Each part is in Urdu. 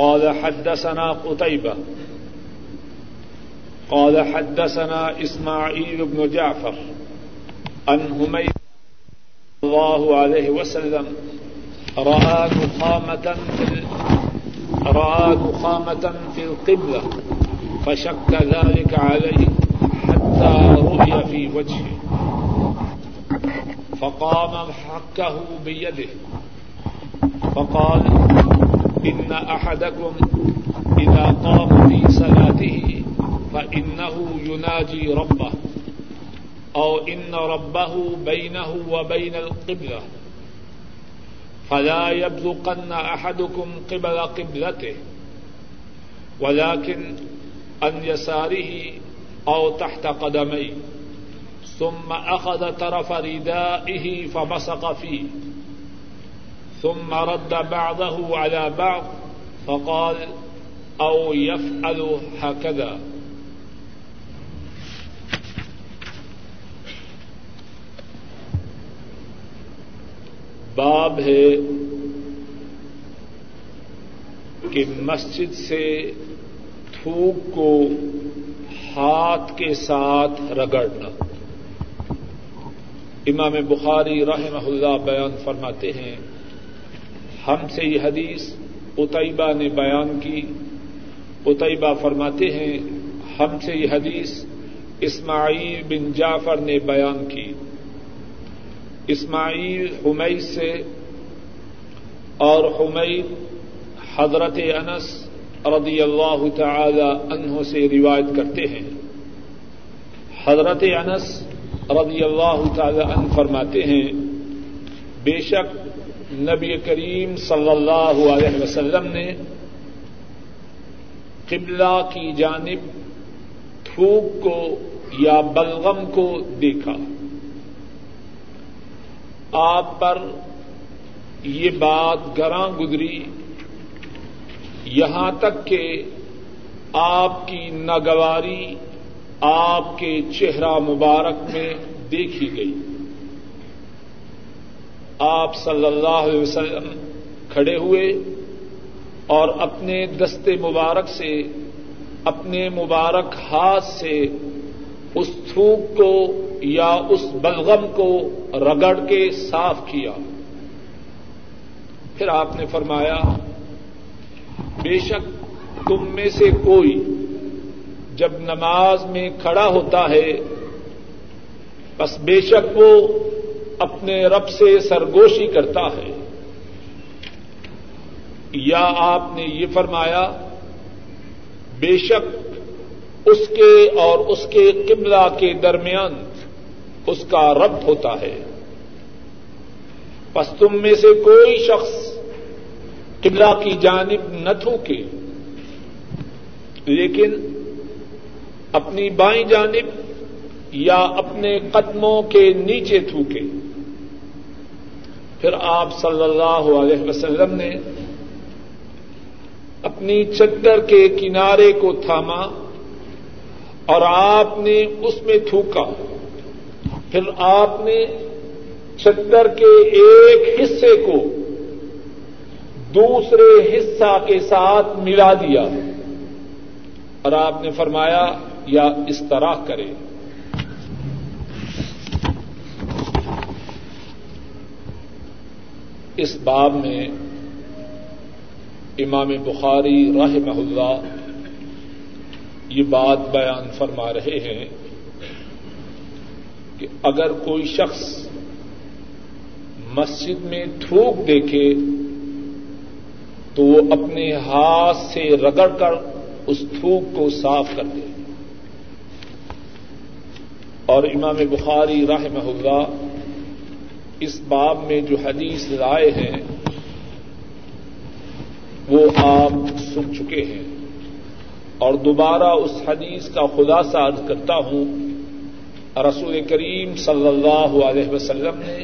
قال حدثنا قتيبة قال حدثنا إسماعيل بن جعفر عن حميد صلى الله عليه وسلم رأى نخامة في القبلة فشك ذلك عليه حتى رؤي في وجهه فقام حكه بيده فقال إن أحدكم إذا قام في صلاته فإنه يناجي ربه أو إن ربه بينه وبين القبلة فلا يبلغن أحدكم قبل قبلته ولكن عن يساره أو تحت قدميه ثم أخذ طرف ردائه فمسق فيه ثم رد بعضه على بعض فقال أو يفعل هكذا. باب ہے کہ مسجد سے تھوک کو ہاتھ کے ساتھ رگڑنا. امام بخاری رحمہ اللہ بیان فرماتے ہیں ہم سے یہ حدیث قتیبہ نے بیان کی. قتیبہ فرماتے ہیں ہم سے یہ حدیث اسماعیل بن جعفر نے بیان کی. اسماعیل حمید سے اور حمید حضرت انس رضی اللہ تعالی عنہ سے روایت کرتے ہیں. حضرت انس رضی اللہ تعالی عنہ فرماتے ہیں بے شک نبی کریم صلی اللہ علیہ وسلم نے قبلہ کی جانب تھوک کو یا بلغم کو دیکھا. آپ پر یہ بات گراں گزری یہاں تک کہ آپ کی ناگواری آپ کے چہرہ مبارک میں دیکھی گئی. آپ صلی اللہ علیہ وسلم کھڑے ہوئے اور اپنے دست مبارک سے اپنے مبارک ہاتھ سے اس تھوک کو یا اس بلغم کو رگڑ کے صاف کیا. پھر آپ نے فرمایا بے شک تم میں سے کوئی جب نماز میں کھڑا ہوتا ہے بس بے شک وہ اپنے رب سے سرگوشی کرتا ہے. یا آپ نے یہ فرمایا بے شک اس کے اور اس کے قبلہ کے درمیان اس کا ربط ہوتا ہے. پس تم میں سے کوئی شخص قبلہ کی جانب نہ تھوکے لیکن اپنی بائیں جانب یا اپنے قدموں کے نیچے تھوکے. پھر آپ صلی اللہ علیہ وسلم نے اپنی چادر کے کنارے کو تھاما اور آپ نے اس میں تھوکا. پھر آپ نے چادر کے ایک حصے کو دوسرے حصہ کے ساتھ ملا دیا اور آپ نے فرمایا یا اس طرح کرے. اس باب میں امام بخاری رحمہ اللہ یہ بات بیان فرما رہے ہیں کہ اگر کوئی شخص مسجد میں تھوک دیکھے تو وہ اپنے ہاتھ سے رگڑ کر اس تھوک کو صاف کر دے. اور امام بخاری رحمہ اللہ اس باب میں جو حدیث لائے ہیں وہ آپ سن چکے ہیں اور دوبارہ اس حدیث کا خلاصہ عرض کرتا ہوں. رسول کریم صلی اللہ علیہ وسلم نے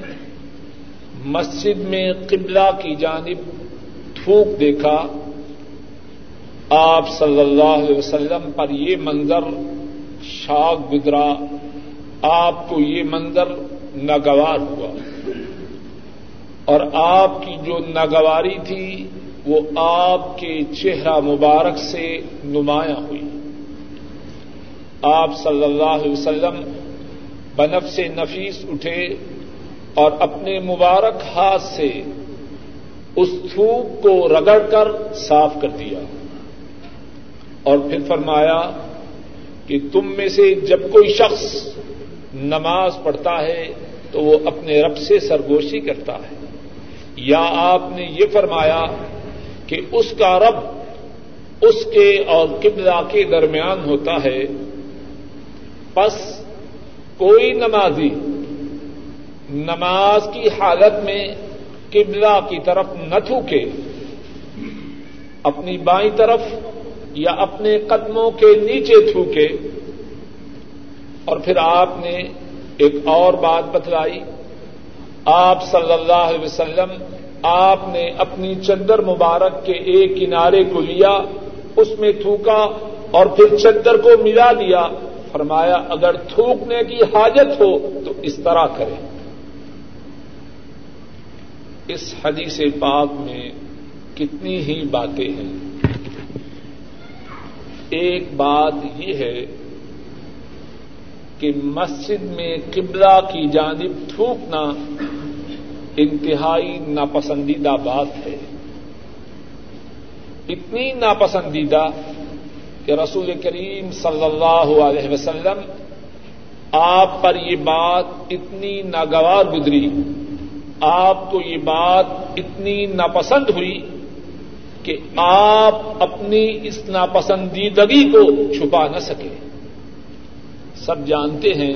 مسجد میں قبلہ کی جانب تھوک دیکھا. آپ صلی اللہ علیہ وسلم پر یہ منظر شاک گزرا. آپ کو یہ منظر ناگوار ہوا اور آپ کی جو ناگواری تھی وہ آپ کے چہرہ مبارک سے نمایاں ہوئی. آپ صلی اللہ علیہ وسلم بنفس نفیس اٹھے اور اپنے مبارک ہاتھ سے اس تھوک کو رگڑ کر صاف کر دیا اور پھر فرمایا کہ تم میں سے جب کوئی شخص نماز پڑھتا ہے تو وہ اپنے رب سے سرگوشی کرتا ہے, یا آپ نے یہ فرمایا کہ اس کا رب اس کے اور قبلہ کے درمیان ہوتا ہے, پس کوئی نمازی نماز کی حالت میں قبلہ کی طرف نہ تھوکے, اپنی بائیں طرف یا اپنے قدموں کے نیچے تھوکے. اور پھر آپ نے ایک اور بات بتلائی, آپ صلی اللہ علیہ وسلم آپ نے اپنی چادر مبارک کے ایک کنارے کو لیا, اس میں تھوکا اور پھر چادر کو ملا لیا. فرمایا اگر تھوکنے کی حاجت ہو تو اس طرح کریں. اس حدیث پاک میں کتنی ہی باتیں ہیں. ایک بات یہ ہے کہ مسجد میں قبلہ کی جانب تھوکنا انتہائی ناپسندیدہ بات ہے, اتنی ناپسندیدہ کہ رسول کریم صلی اللہ علیہ وسلم آپ پر یہ بات اتنی ناگوار گزری, آپ کو یہ بات اتنی ناپسند ہوئی کہ آپ اپنی اس ناپسندیدگی کو چھپا نہ سکے. سب جانتے ہیں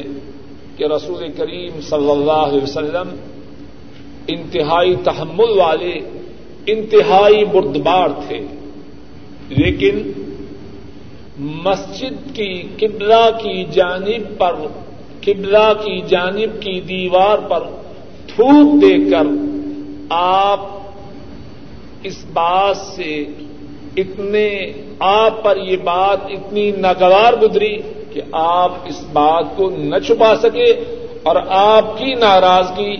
کہ رسول کریم صلی اللہ علیہ وسلم انتہائی تحمل والے, انتہائی بردبار تھے, لیکن مسجد کی قبلہ کی جانب پر, قبلہ کی جانب کی دیوار پر تھوک دے کر آپ اس بات سے اتنے, آپ پر یہ بات اتنی ناگوار گزری کہ آپ اس بات کو نہ چھپا سکے اور آپ کی ناراضگی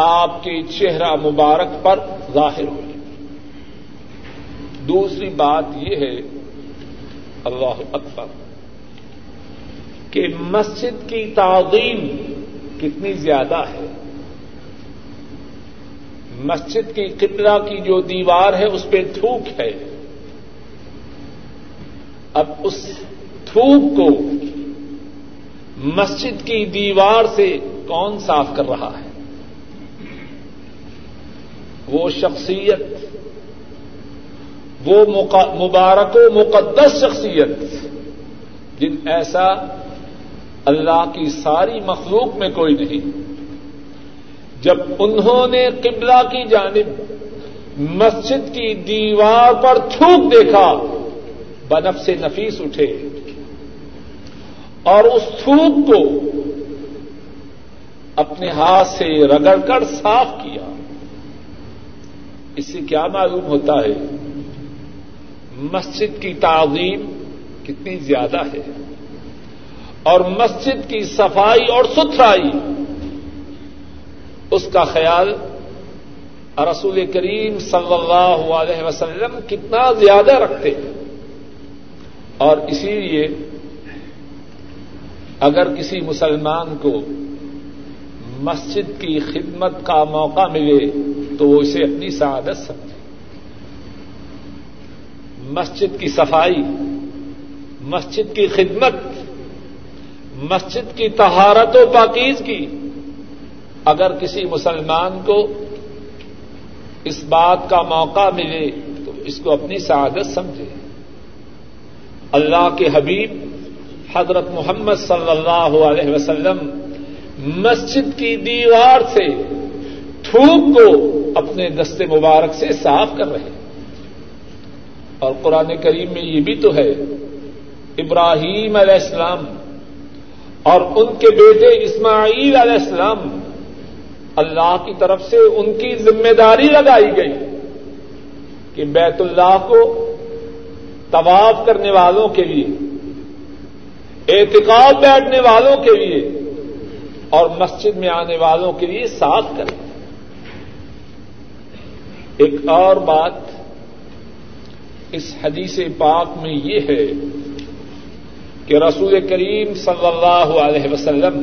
آپ کے چہرہ مبارک پر ظاہر ہوئی. دوسری بات یہ ہے اللہ اکبر کہ مسجد کی تعظیم کتنی زیادہ ہے. مسجد کی قبلہ کی جو دیوار ہے اس پہ تھوک ہے. اب اس تھوک کو مسجد کی دیوار سے کون صاف کر رہا ہے؟ وہ شخصیت, وہ مبارک و مقدس شخصیت جن ایسا اللہ کی ساری مخلوق میں کوئی نہیں. جب انہوں نے قبلہ کی جانب مسجد کی دیوار پر تھوک دیکھا بنفس نفیس اٹھے اور اس تھوک کو اپنے ہاتھ سے رگڑ کر صاف کیا. اس سے کیا معلوم ہوتا ہے؟ مسجد کی تعظیم کتنی زیادہ ہے اور مسجد کی صفائی اور ستھرائی, اس کا خیال رسول کریم صلی اللہ علیہ وسلم کتنا زیادہ رکھتے ہیں. اور اسی لیے اگر کسی مسلمان کو مسجد کی خدمت کا موقع ملے تو وہ اسے اپنی سعادت سمجھے. مسجد کی صفائی, مسجد کی خدمت, مسجد کی طہارت و پاکیزگی اگر کسی مسلمان کو اس بات کا موقع ملے تو اس کو اپنی سعادت سمجھے. اللہ کے حبیب حضرت محمد صلی اللہ علیہ وسلم مسجد کی دیوار سے تھوک کو اپنے دست مبارک سے صاف کر رہے ہیں. اور قرآن کریم میں یہ بھی تو ہے, ابراہیم علیہ السلام اور ان کے بیٹے اسماعیل علیہ السلام, اللہ کی طرف سے ان کی ذمہ داری لگائی گئی کہ بیت اللہ کو طواف کرنے والوں کے لیے, اعتکاف بیٹھنے والوں کے لیے اور مسجد میں آنے والوں کے لیے صاف کریں. ایک اور بات اس حدیث پاک میں یہ ہے کہ رسول کریم صلی اللہ علیہ وسلم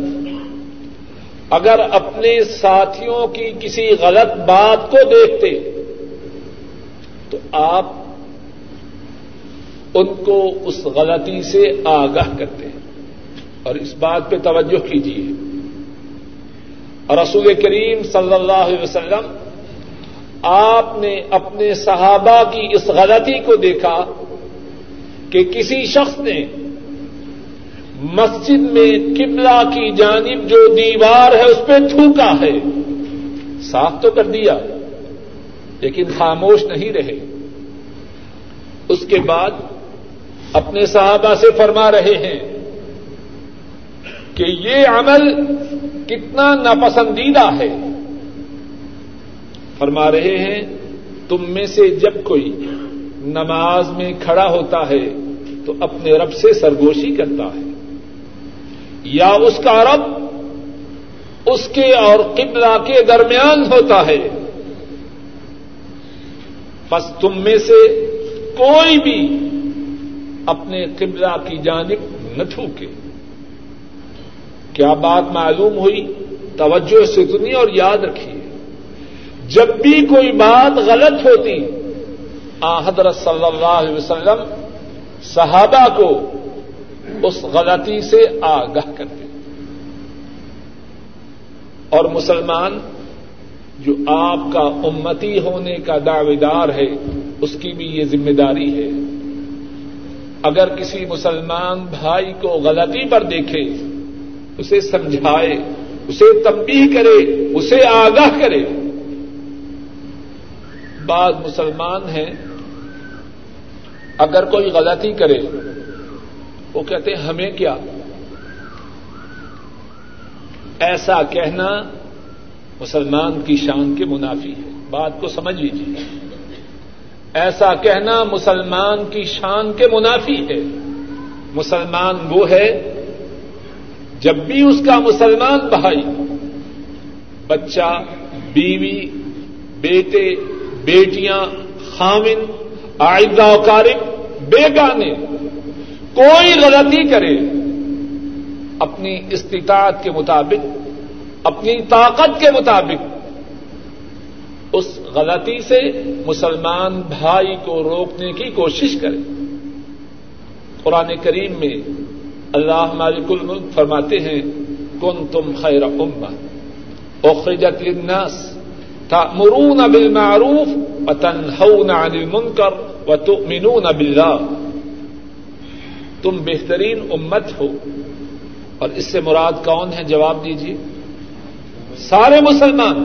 اگر اپنے ساتھیوں کی کسی غلط بات کو دیکھتے تو آپ ان کو اس غلطی سے آگاہ کرتے ہیں. اور اس بات پہ توجہ کیجیے, رسول کریم صلی اللہ علیہ وسلم آپ نے اپنے صحابہ کی اس غلطی کو دیکھا کہ کسی شخص نے مسجد میں قبلہ کی جانب جو دیوار ہے اس پہ تھوکا ہے, صاف تو کر دیا لیکن خاموش نہیں رہے. اس کے بعد اپنے صحابہ سے فرما رہے ہیں کہ یہ عمل کتنا ناپسندیدہ ہے. فرما رہے ہیں تم میں سے جب کوئی نماز میں کھڑا ہوتا ہے تو اپنے رب سے سرگوشی کرتا ہے یا اس کا رب اس کے اور قبلہ کے درمیان ہوتا ہے, بس تم میں سے کوئی بھی اپنے قبلہ کی جانب نہ تھوکے. کیا بات معلوم ہوئی؟ توجہ سے سنیے اور یاد رکھیے, جب بھی کوئی بات غلط ہوتی حضرت صلی اللہ علیہ وسلم صحابہ کو اس غلطی سے آگاہ کرتے. اور مسلمان جو آپ کا امتی ہونے کا دعوے دار ہے اس کی بھی یہ ذمہ داری ہے, اگر کسی مسلمان بھائی کو غلطی پر دیکھے اسے سمجھائے, اسے تنبیہ کرے, اسے آگاہ کرے. بعض مسلمان ہیں اگر کوئی غلطی کرے وہ کہتے ہیں ہمیں کیا, ایسا کہنا مسلمان کی شان کے منافی ہے. بات کو سمجھ لیجیے, ایسا کہنا مسلمان کی شان کے منافی ہے. مسلمان وہ ہے جب بھی اس کا مسلمان بھائی بچہ, بیوی, بیٹے, بیٹیاں, خامن, اعزاء و اقارب, بیگانے کوئی غلطی کرے اپنی استطاعت کے مطابق, اپنی طاقت کے مطابق اس غلطی سے مسلمان بھائی کو روکنے کی کوشش کرے. قرآن کریم میں اللہ مالک الملک فرماتے ہیں کنتم خیر امہ اخرجت للناس تأمرون بالمعروف وتنہون عن المنکر وتؤمنون باللہ. تم بہترین امت ہو, اور اس سے مراد کون ہے؟ جواب دیجیے, سارے مسلمان.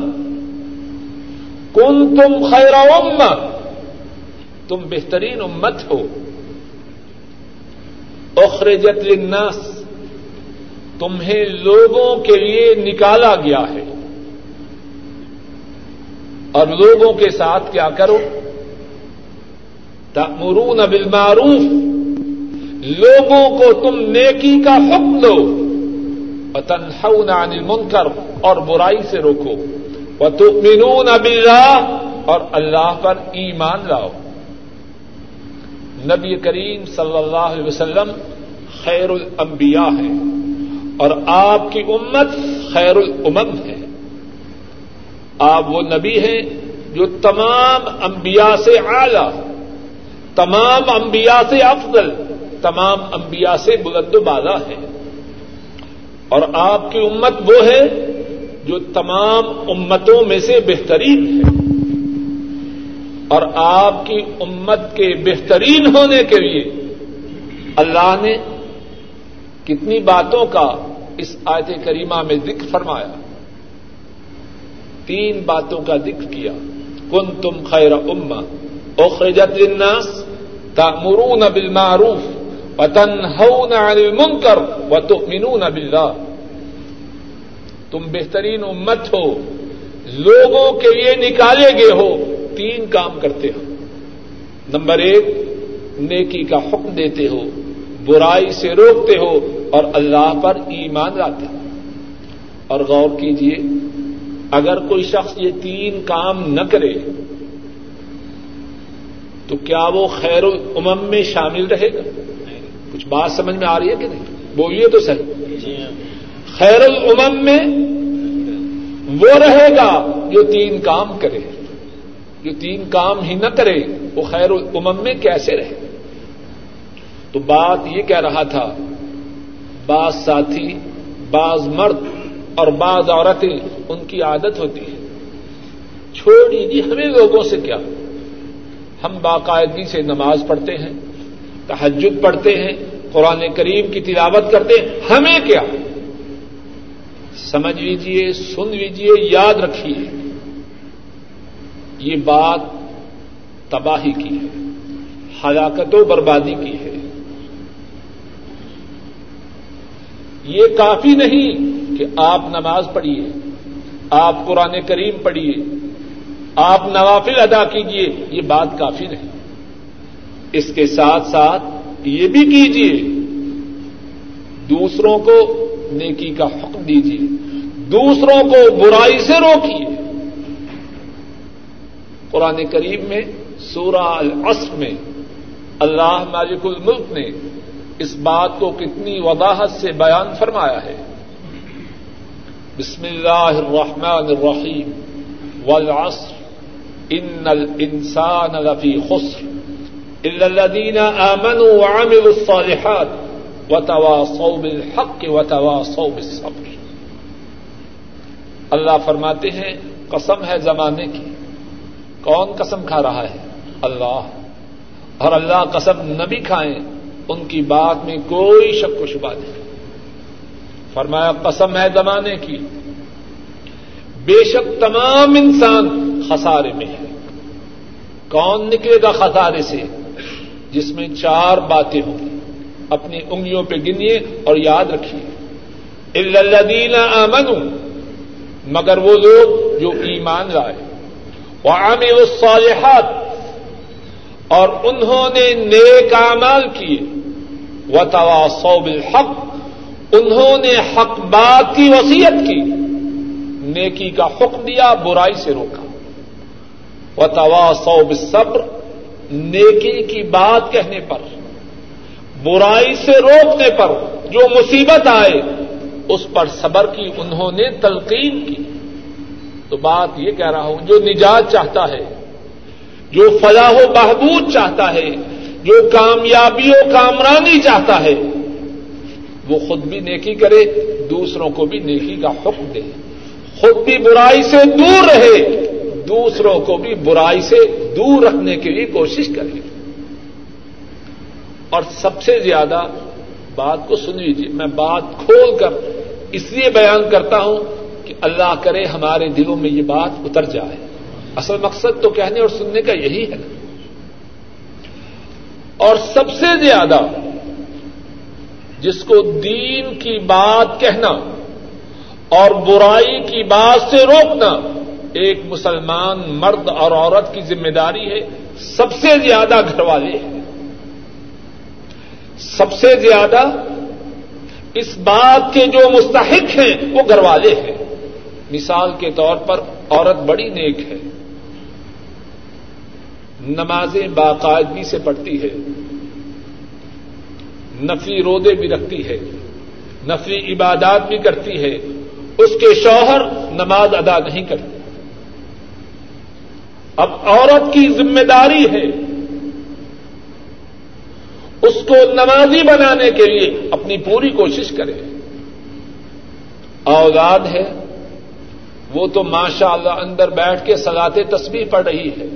کنتم خیر امہ, تم بہترین امت ہو. اخرجت للناس, تمہیں لوگوں کے لیے نکالا گیا ہے. اور لوگوں کے ساتھ کیا کرو؟ تأمرون بالمعروف, لوگوں کو تم نیکی کا حکم دو. وتنہون عن المنکر, اور برائی سے روکو. وتؤمنون باللہ, اور اللہ پر ایمان لاؤ. نبی کریم صلی اللہ علیہ وسلم خیر الانبیاء ہیں اور آپ کی امت خیر الامم ہے. آپ وہ نبی ہیں جو تمام انبیاء سے اعلیٰ, تمام انبیاء سے افضل, تمام انبیاء سے بلند و بالا ہے. اور آپ کی امت وہ ہے جو تمام امتوں میں سے بہترین ہے. اور آپ کی امت کے بہترین ہونے کے لیے اللہ نے کتنی باتوں کا اس آیت کریمہ میں ذکر فرمایا, تین باتوں کا ذکر کیا. کنتم خیر امہ اخرجت للناس تأمرون بالمعروف وتنہون عن المنکر وتؤمنون باللہ. تم بہترین امت ہو, لوگوں کے لیے نکالے گئے ہو, تین کام کرتے ہو. نمبر ایک, نیکی کا حکم دیتے ہو, برائی سے روکتے ہو, اور اللہ پر ایمان لاتے ہو. اور غور کیجئے, اگر کوئی شخص یہ تین کام نہ کرے تو کیا وہ خیر الامم میں شامل رہے گا؟ کچھ بات سمجھ میں آ رہی ہے کہ نہیں؟ بولیے تو صحیح. خیر الامم میں وہ رہے گا جو تین کام کرے. جو تین کام ہی نہ کرے وہ خیر الامم میں کیسے رہے؟ تو بات یہ کہہ رہا تھا بعض ساتھی، بعض مرد اور بعض عورتیں، ان کی عادت ہوتی ہے چھوڑی جی ہمیں لوگوں سے کیا، ہم باقاعدگی سے نماز پڑھتے ہیں، تہجد پڑھتے ہیں، قرآن کریم کی تلاوت کرتے ہیں، ہمیں کیا. سمجھ لیجیے، سن لیجیے، یاد رکھیے، یہ بات تباہی کی ہے، ہلاکت و بربادی کی ہے. یہ کافی نہیں کہ آپ نماز پڑھیے، آپ قرآن کریم پڑھیے، آپ نوافل ادا کیجیے، یہ بات کافی نہیں. اس کے ساتھ ساتھ یہ بھی کیجیے، دوسروں کو نیکی کا حق دیجیے، دوسروں کو برائی سے روکیے. قرآن کریم میں سورہ العصر میں اللہ مالک الملک نے اس بات کو کتنی وضاحت سے بیان فرمایا ہے. بسم اللہ الرحمن الرحیم والعصر ان الانسان لفی خسر الا الذین آمنوا وعملوا الصالحات وتواصوا بالحق وتواصوا بالصبر. اللہ فرماتے ہیں قسم ہے زمانے کی. کون قسم کھا رہا ہے؟ اللہ. اور اللہ قسم نہ بھی کھائیں ان کی بات میں کوئی شک و شبہ نہیں. فرمایا قسم ہے زمانے کی، بے شک تمام انسان خسارے میں ہے. کون نکلے گا خسارے سے؟ جس میں چار باتیں ہوں گی. اپنی انگلیوں پہ گنیے اور یاد رکھیے. الا الذین آمنوا، مگر وہ لوگ جو ایمان لائے، وعملوا الصالحات، اور انہوں نے نیک اعمال کیے، وتواصوا بالحق، انہوں نے حق بات کی وصیت کی، نیکی کا حکم دیا، برائی سے روکا، وتواصوا بالصبر، نیکی کی بات کہنے پر، برائی سے روکنے پر، جو مصیبت آئے اس پر صبر کی انہوں نے تلقین کی. تو بات یہ کہہ رہا ہوں، جو نجات چاہتا ہے، جو فلاح و بہبود چاہتا ہے، جو کامیابی و کامرانی چاہتا ہے، وہ خود بھی نیکی کرے، دوسروں کو بھی نیکی کا حکم دے، خود بھی برائی سے دور رہے، دوسروں کو بھی برائی سے دور رکھنے کے لیے کوشش کرے. اور سب سے زیادہ بات کو سن لیجیے، میں بات کھول کر اس لیے بیان کرتا ہوں کہ اللہ کرے ہمارے دلوں میں یہ بات اتر جائے. اصل مقصد تو کہنے اور سننے کا یہی ہے. اور سب سے زیادہ جس کو دین کی بات کہنا اور برائی کی بات سے روکنا ایک مسلمان مرد اور عورت کی ذمہ داری ہے، سب سے زیادہ گھر والے ہیں. سب سے زیادہ اس بات کے جو مستحق ہیں وہ گھر والے ہیں. مثال کے طور پر عورت بڑی نیک ہے، نمازیں باقاعدگی سے پڑھتی ہے، نفلی روزے بھی رکھتی ہے، نفلی عبادات بھی کرتی ہے، اس کے شوہر نماز ادا نہیں کرتے. اب عورت کی ذمہ داری ہے اس کو نمازی بنانے کے لیے اپنی پوری کوشش کرے. اولاد ہے، وہ تو ماشاءاللہ اندر بیٹھ کے صلاۃ تسبیح پڑھ رہی ہے،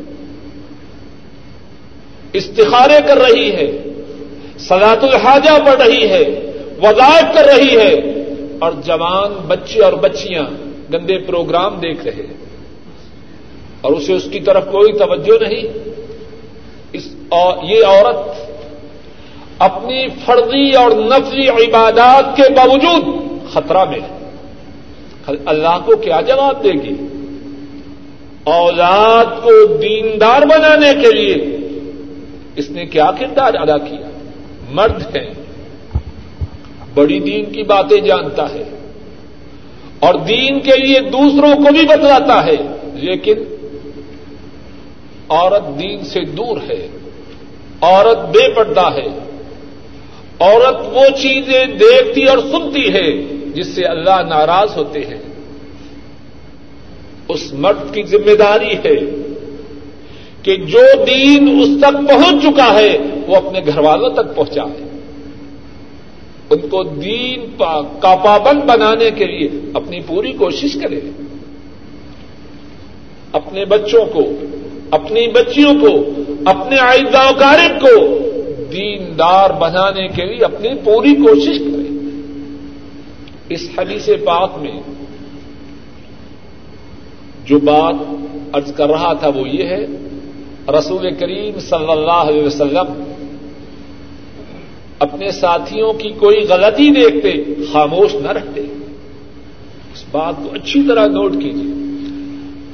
استخارے کر رہی ہے، صلاۃ الحاجہ پڑھ رہی ہے، وظائف کر رہی ہے، اور جوان بچے اور بچیاں گندے پروگرام دیکھ رہے ہیں اور اسے اس کی طرف کوئی توجہ نہیں. یہ عورت اپنی فرضی اور نفلی عبادات کے باوجود خطرہ میں ہے. اللہ کو کیا جواب دے گی؟ اولاد کو دیندار بنانے کے لیے اس نے کیا کردار ادا کیا؟ مرد ہے، بڑی دین کی باتیں جانتا ہے اور دین کے لیے دوسروں کو بھی بتلاتا ہے، لیکن عورت دین سے دور ہے، عورت بے پردہ ہے، عورت وہ چیزیں دیکھتی اور سنتی ہے جس سے اللہ ناراض ہوتے ہیں. اس مرد کی ذمہ داری ہے کہ جو دین اس تک پہنچ چکا ہے وہ اپنے گھر والوں تک پہنچائے، ان کو دین کا پابند بنانے کے لیے اپنی پوری کوشش کرے. اپنے بچوں کو، اپنی بچیوں کو، اپنے آئندہ اقارب کو دیندار بنانے کے لیے اپنی پوری کوشش کرے. اس حدیث پاک میں جو بات عرض کر رہا تھا وہ یہ ہے، رسول کریم صلی اللہ علیہ وسلم اپنے ساتھیوں کی کوئی غلطی دیکھتے خاموش نہ رہتے. اس بات کو اچھی طرح نوٹ کیجیے.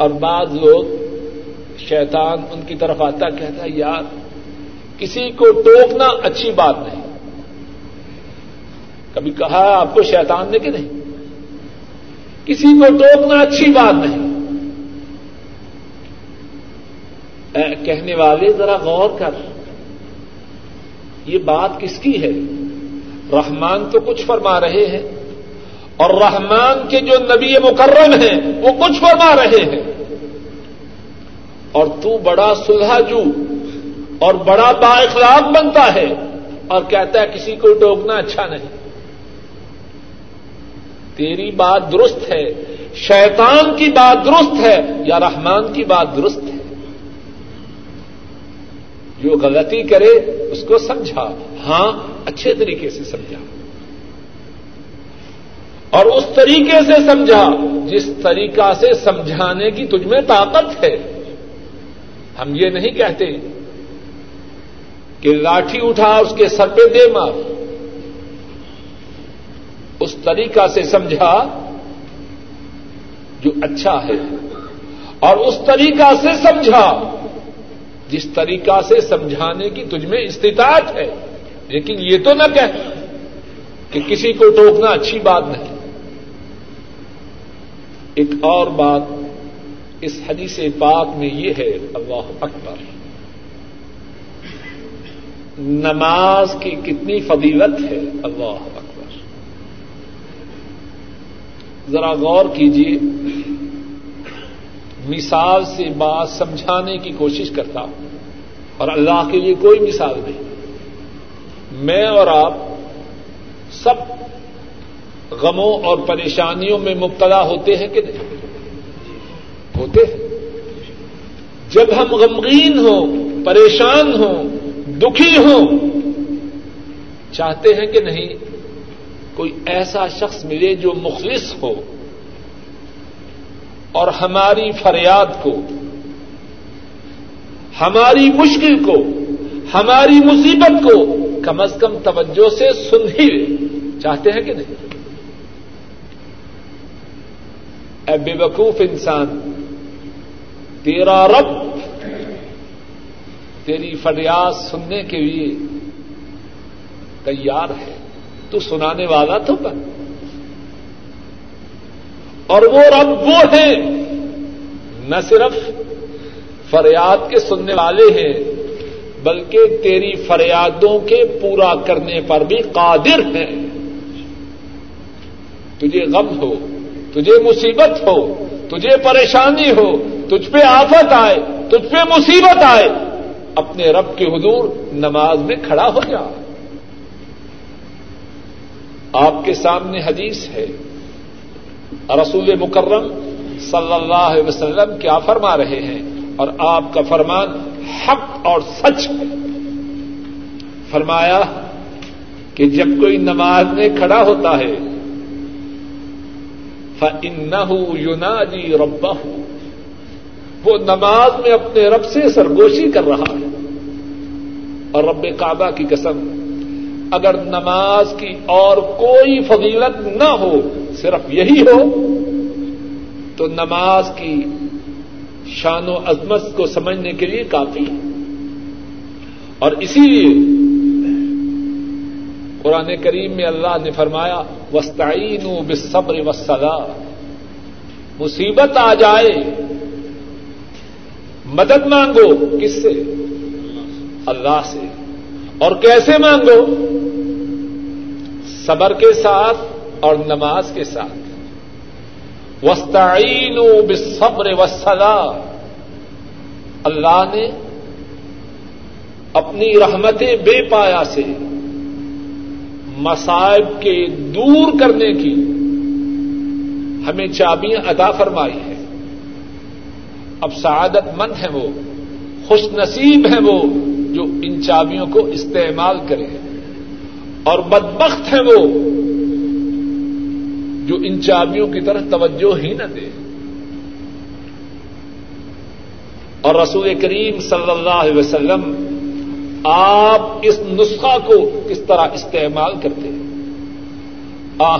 اور بعض لوگ شیطان ان کی طرف آتا کہتا ہے یار کسی کو ٹوکنا اچھی بات نہیں. کبھی کہا آپ کو شیطان نے کہ نہیں کسی کو ٹوکنا اچھی بات نہیں؟ کہنے والے ذرا غور کر، یہ بات کس کی ہے؟ رحمان تو کچھ فرما رہے ہیں اور رحمان کے جو نبی مکرم ہیں وہ کچھ فرما رہے ہیں، اور تو بڑا صلحجو اور بڑا با اخلاق بنتا ہے اور کہتا ہے کسی کو ٹوکنا اچھا نہیں. تیری بات درست ہے، شیطان کی بات درست ہے یا رحمان کی بات درست ہے؟ جو غلطی کرے اس کو سمجھا، ہاں اچھے طریقے سے سمجھا، اور اس طریقے سے سمجھا جس طریقہ سے سمجھانے کی تجھ میں طاقت ہے. ہم یہ نہیں کہتے کہ لاٹھی اٹھا اس کے سر پہ دے مار. اس طریقہ سے سمجھا جو اچھا ہے، اور اس طریقہ سے سمجھا جس طریقہ سے سمجھانے کی تجھ میں استطاعت ہے. لیکن یہ تو نہ کہنا کہ کسی کو ٹوکنا اچھی بات نہیں. ایک اور بات اس حدیث پاک میں یہ ہے، اللہ اکبر، نماز کی کتنی فضیلت ہے. اللہ اکبر، ذرا غور کیجیے. مثال سے بات سمجھانے کی کوشش کرتا ہوں اور اللہ کے لیے کوئی مثال نہیں. میں اور آپ سب غموں اور پریشانیوں میں مبتلا ہوتے ہیں کہ نہیں ہوتے ہیں؟ جب ہم غمگین ہوں، پریشان ہوں، دکھی ہوں، چاہتے ہیں کہ نہیں کوئی ایسا شخص ملے جو مخلص ہو اور ہماری فریاد کو، ہماری مشکل کو، ہماری مصیبت کو کم از کم توجہ سے سن ہی لے. چاہتے ہیں کہ نہیں؟ اے بے وقوف انسان، تیرا رب تیری فریاد سننے کے لیے تیار ہے. تو سنانے والا تو بن، اور وہ رب وہ ہیں، نہ صرف فریاد کے سننے والے ہیں بلکہ تیری فریادوں کے پورا کرنے پر بھی قادر ہیں. تجھے غم ہو، تجھے مصیبت ہو، تجھے پریشانی ہو، تجھ پہ آفت آئے، تجھ پہ مصیبت آئے، اپنے رب کے حضور نماز میں کھڑا ہو جا. آپ کے سامنے حدیث ہے، رسول مکرم صلی اللہ علیہ وسلم کیا فرما رہے ہیں، اور آپ کا فرمان حق اور سچ ہے. فرمایا کہ جب کوئی نماز میں کھڑا ہوتا ہے فَإِنَّهُ يُنَادِي رَبَّهُ، وہ نماز میں اپنے رب سے سرگوشی کر رہا ہے. اور رب کعبہ کی قسم، اگر نماز کی اور کوئی فضیلت نہ ہو صرف یہی ہو تو نماز کی شان و عظمت کو سمجھنے کے لیے کافی ہے. اور اسی لیے قرآن کریم میں اللہ نے فرمایا وَاسْتَعِينُوا بِالصَّبْرِ وَالصَّلَاةِ، مصیبت آ جائے مدد مانگو کس سے؟ اللہ سے. اور کیسے مانگو؟ صبر کے ساتھ اور نماز کے ساتھ. وَاسْتَعِينُوا بِالصَّبْرِ وَالصَّلَاةِ. اللہ نے اپنی رحمت بے پایا سے مصائب کے دور کرنے کی ہمیں چابیاں عطا فرمائی ہیں. اب سعادت مند ہیں وہ، خوش نصیب ہیں وہ جو ان چابیوں کو استعمال کریں، اور بدبخت ہیں وہ جو ان چابیوں کی طرف توجہ ہی نہ دیں. اور رسول کریم صلی اللہ علیہ وسلم، آپ اس نسخہ کو کس طرح استعمال کرتے ہیں؟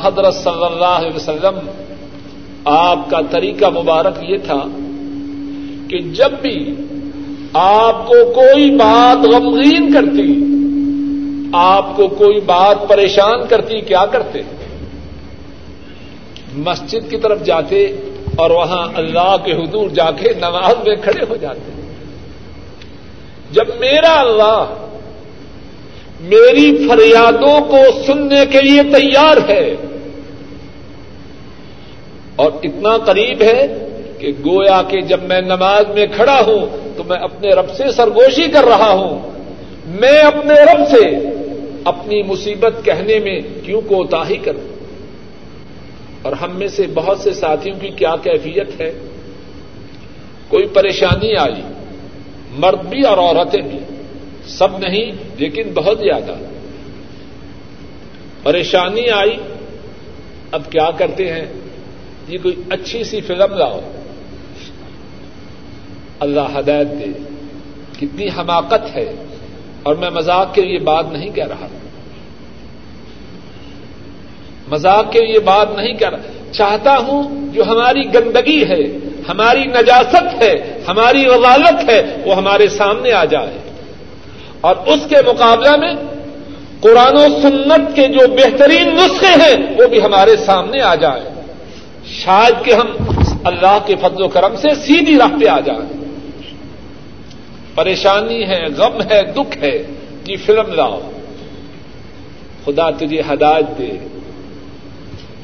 حضرت صلی اللہ علیہ وسلم، آپ کا طریقہ مبارک یہ تھا کہ جب بھی آپ کو کوئی بات غمگین کرتی، آپ کو کوئی بات پریشان کرتی، کیا کرتے؟ مسجد کی طرف جاتے اور وہاں اللہ کے حضور جا کے نماز میں کھڑے ہو جاتے. جب میرا اللہ میری فریادوں کو سننے کے لیے تیار ہے اور اتنا قریب ہے کہ گویا کہ جب میں نماز میں کھڑا ہوں تو میں اپنے رب سے سرگوشی کر رہا ہوں، میں اپنے رب سے اپنی مصیبت کہنے میں کیوں کوتاہی کروں؟ اور ہم میں سے بہت سے ساتھیوں کی کیا کیفیت ہے، کوئی پریشانی آئی، مرد بھی اور عورتیں بھی، سب نہیں لیکن بہت زیادہ پریشانی آئی. اب کیا کرتے ہیں؟ یہ کوئی اچھی سی فلم لاؤ، اللہ ہدایت دے. کتنی حماقت ہے، اور میں مذاق کے لیے بات نہیں کہہ رہا، مذاق کے لیے بات نہیں کہہ رہا. چاہتا ہوں جو ہماری گندگی ہے، ہماری نجاست ہے، ہماری غلالت ہے، وہ ہمارے سامنے آ جائے، اور اس کے مقابلہ میں قرآن و سنت کے جو بہترین نسخے ہیں وہ بھی ہمارے سامنے آ جائے. شاید کہ ہم اللہ کے فضل و کرم سے سیدھی راہ پہ آ جائیں. پریشانی ہے، غم ہے، دکھ ہے، کی فلم لاؤ، خدا تجھے ہدایت دے.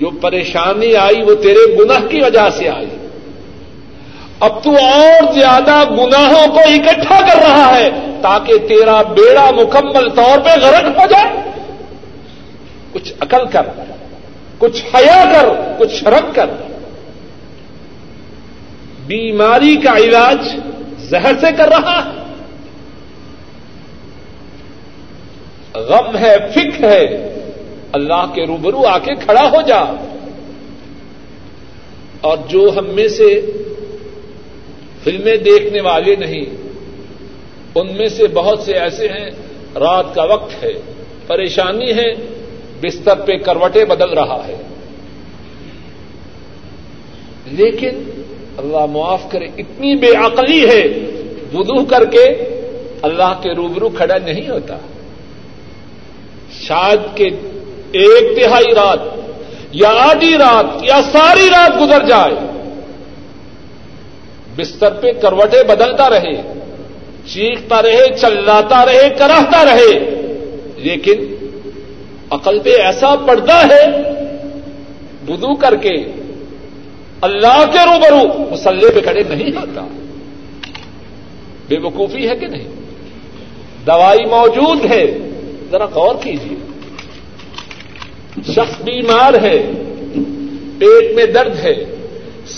جو پریشانی آئی وہ تیرے گناہ کی وجہ سے آئی، اب تو اور زیادہ گناہوں کو اکٹھا کر رہا ہے تاکہ تیرا بیڑا مکمل طور پہ غرق ہو جائے. کچھ عقل کر، کچھ حیا کر، کچھ شرم کر. بیماری کا علاج زہر سے کر رہا ہے. غم ہے، فکر ہے، اللہ کے روبرو آ کے کھڑا ہو جا. اور جو ہم میں سے فلمیں دیکھنے والے نہیں، ان میں سے بہت سے ایسے ہیں، رات کا وقت ہے، پریشانی ہے، بستر پہ کروٹیں بدل رہا ہے. لیکن اللہ معاف کرے، اتنی بے عقلی ہے، وضو کر کے اللہ کے روبرو کھڑا نہیں ہوتا. شاید کہ ایک تہائی رات یا آدھی رات یا ساری رات گزر جائے، بستر پہ کروٹیں بدلتا رہے، چیختا رہے، چلاتا رہے، کراہتا رہے، لیکن عقل پہ ایسا پردہ ہے. وضو کر کے اللہ کے روبرو مصلے پہ کھڑے نہیں ہوتا. بے وقوفی ہے کہ نہیں؟ دوائی موجود ہے، ذرا غور کیجیے. شخص بیمار ہے، پیٹ میں درد ہے،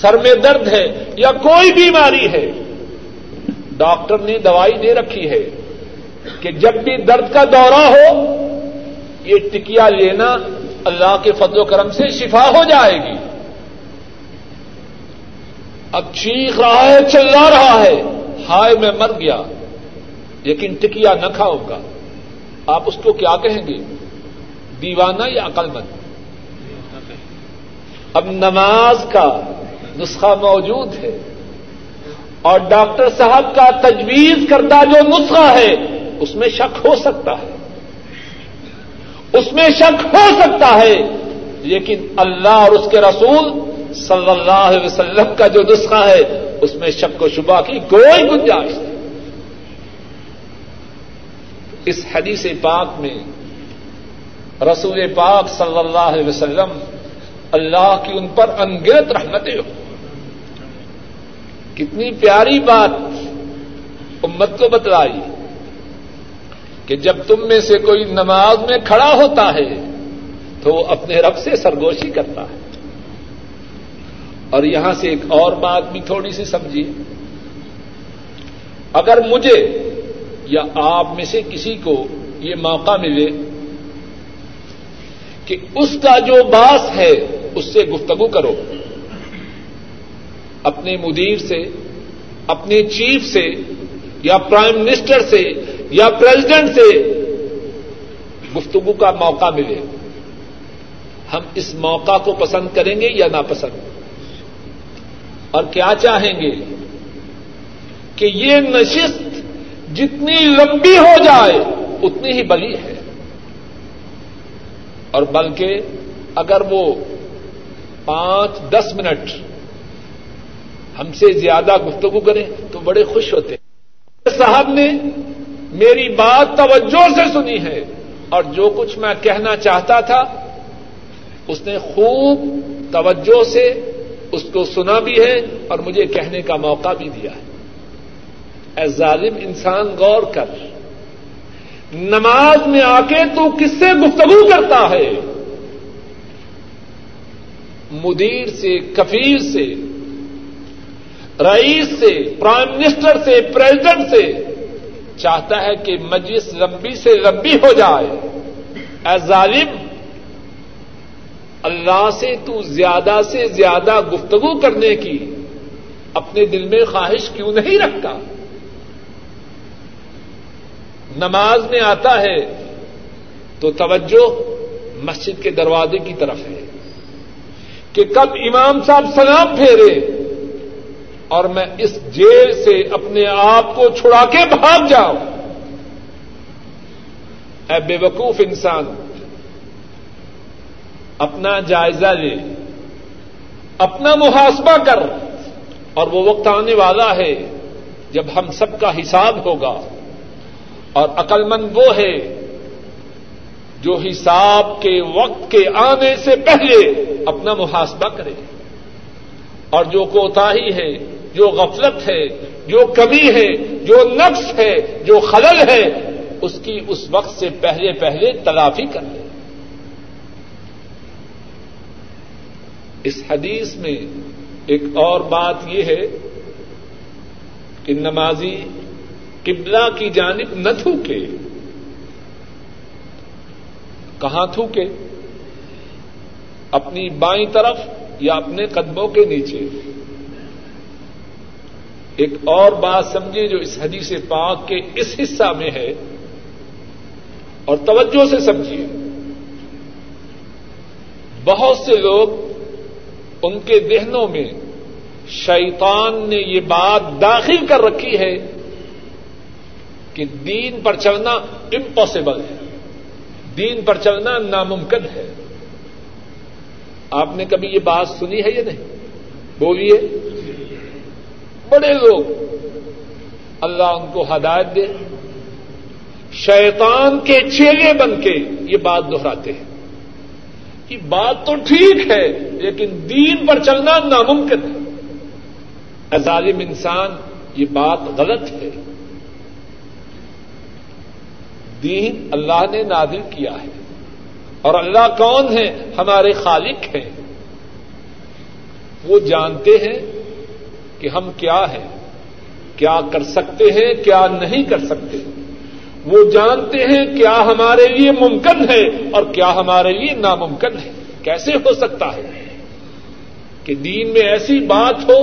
سر میں درد ہے، یا کوئی بیماری ہے، ڈاکٹر نے دوائی دے رکھی ہے کہ جب بھی درد کا دورہ ہو یہ ٹکیا لینا، اللہ کے فضل و کرم سے شفا ہو جائے گی. اب چیخ رہا ہے، چلا رہا ہے، ہائے میں مر گیا، لیکن ٹکیا نہ کھاؤں گا. آپ اس کو کیا کہیں گے، دیوانہ یا عقل مند؟ اب نماز کا نسخہ موجود ہے، اور ڈاکٹر صاحب کا تجویز کردہ جو نسخہ ہے اس میں شک ہو سکتا ہے، اس میں شک ہو سکتا ہے، لیکن اللہ اور اس کے رسول صلی اللہ علیہ وسلم کا جو نسخہ ہے اس میں شک و شبہ کی کوئی گنجائش نہیں. اس حدیث پاک میں رسول پاک صلی اللہ علیہ وسلم اللہ کی ان پر ان گنت رحمتیں ہوں. کتنی پیاری بات امت کو بتلائی کہ جب تم میں سے کوئی نماز میں کھڑا ہوتا ہے تو وہ اپنے رب سے سرگوشی کرتا ہے. اور یہاں سے ایک اور بات بھی تھوڑی سی سمجھیے. اگر مجھے یا آپ میں سے کسی کو یہ موقع ملے کہ اس کا جو باس ہے اس سے گفتگو کرو, اپنے مدیر سے, اپنے چیف سے, یا پرائم منسٹر سے, یا پریزیڈنٹ سے گفتگو کا موقع ملے, ہم اس موقع کو پسند کریں گے یا ناپسند؟ اور کیا چاہیں گے کہ یہ نشست جتنی لمبی ہو جائے اتنی ہی بھلی ہے. اور بلکہ اگر وہ 5-10 منٹ ہم سے زیادہ گفتگو کریں تو بڑے خوش ہوتے ہیں. صاحب نے میری بات توجہ سے سنی ہے اور جو کچھ میں کہنا چاہتا تھا اس نے خوب توجہ سے اس کو سنا بھی ہے اور مجھے کہنے کا موقع بھی دیا ہے. اے ظالم انسان غور کر, نماز میں آ کے تو کس سے گفتگو کرتا ہے؟ مدیر سے, کفیل سے, رئیس سے, پرائم منسٹر سے, پریزیڈنٹ سے. چاہتا ہے کہ مجلس لمبی سے لمبی ہو جائے. اے ظالم, اللہ سے زیادہ گفتگو کرنے کی اپنے دل میں خواہش کیوں نہیں رکھتا؟ نماز میں آتا ہے تو توجہ مسجد کے دروازے کی طرف ہے کہ کب امام صاحب سلام پھیرے اور میں اس جیل سے اپنے آپ کو چھڑا کے بھاگ جاؤں. اے بے وقوف انسان, اپنا جائزہ لے, اپنا محاسبہ کر, اور وہ وقت آنے والا ہے جب ہم سب کا حساب ہوگا. اور عقل مند وہ ہے جو حساب کے وقت کے آنے سے پہلے اپنا محاسبہ کرے, اور جو کوتاہی ہے, جو غفلت ہے, جو کمی ہے, جو نقص ہے, جو خلل ہے, اس کی اس وقت سے پہلے پہلے تلافی کر لے. اس حدیث میں ایک اور بات یہ ہے کہ نمازی قبلہ کی جانب نہ تھوکے. کہاں تھوکے؟ اپنی بائیں طرف یا اپنے قدموں کے نیچے. ایک اور بات سمجھے جو اس حدیث پاک کے اس حصہ میں ہے, اور توجہ سے سمجھیے. بہت سے لوگ, ان کے ذہنوں میں شیطان نے یہ بات داخل کر رکھی ہے کہ دین پر چلنا امپاسبل ہے, دین پر چلنا ناممکن ہے. آپ نے کبھی یہ بات سنی ہے یا نہیں؟ بولیے. بڑے لوگ, اللہ ان کو ہدایت دے, شیطان کے چیلے بن کے یہ بات دہراتے ہیں. بات تو ٹھیک ہے لیکن دین پر چلنا ناممکن ہے. ظالم انسان, یہ بات غلط ہے. دین اللہ نے نازل کیا ہے, اور اللہ کون ہے؟ ہمارے خالق ہیں. وہ جانتے ہیں کہ ہم کیا ہیں, کیا کر سکتے ہیں, کیا نہیں کر سکتے. وہ جانتے ہیں کیا ہمارے لیے ممکن ہے اور کیا ہمارے لیے ناممکن ہے. کیسے ہو سکتا ہے کہ دین میں ایسی بات ہو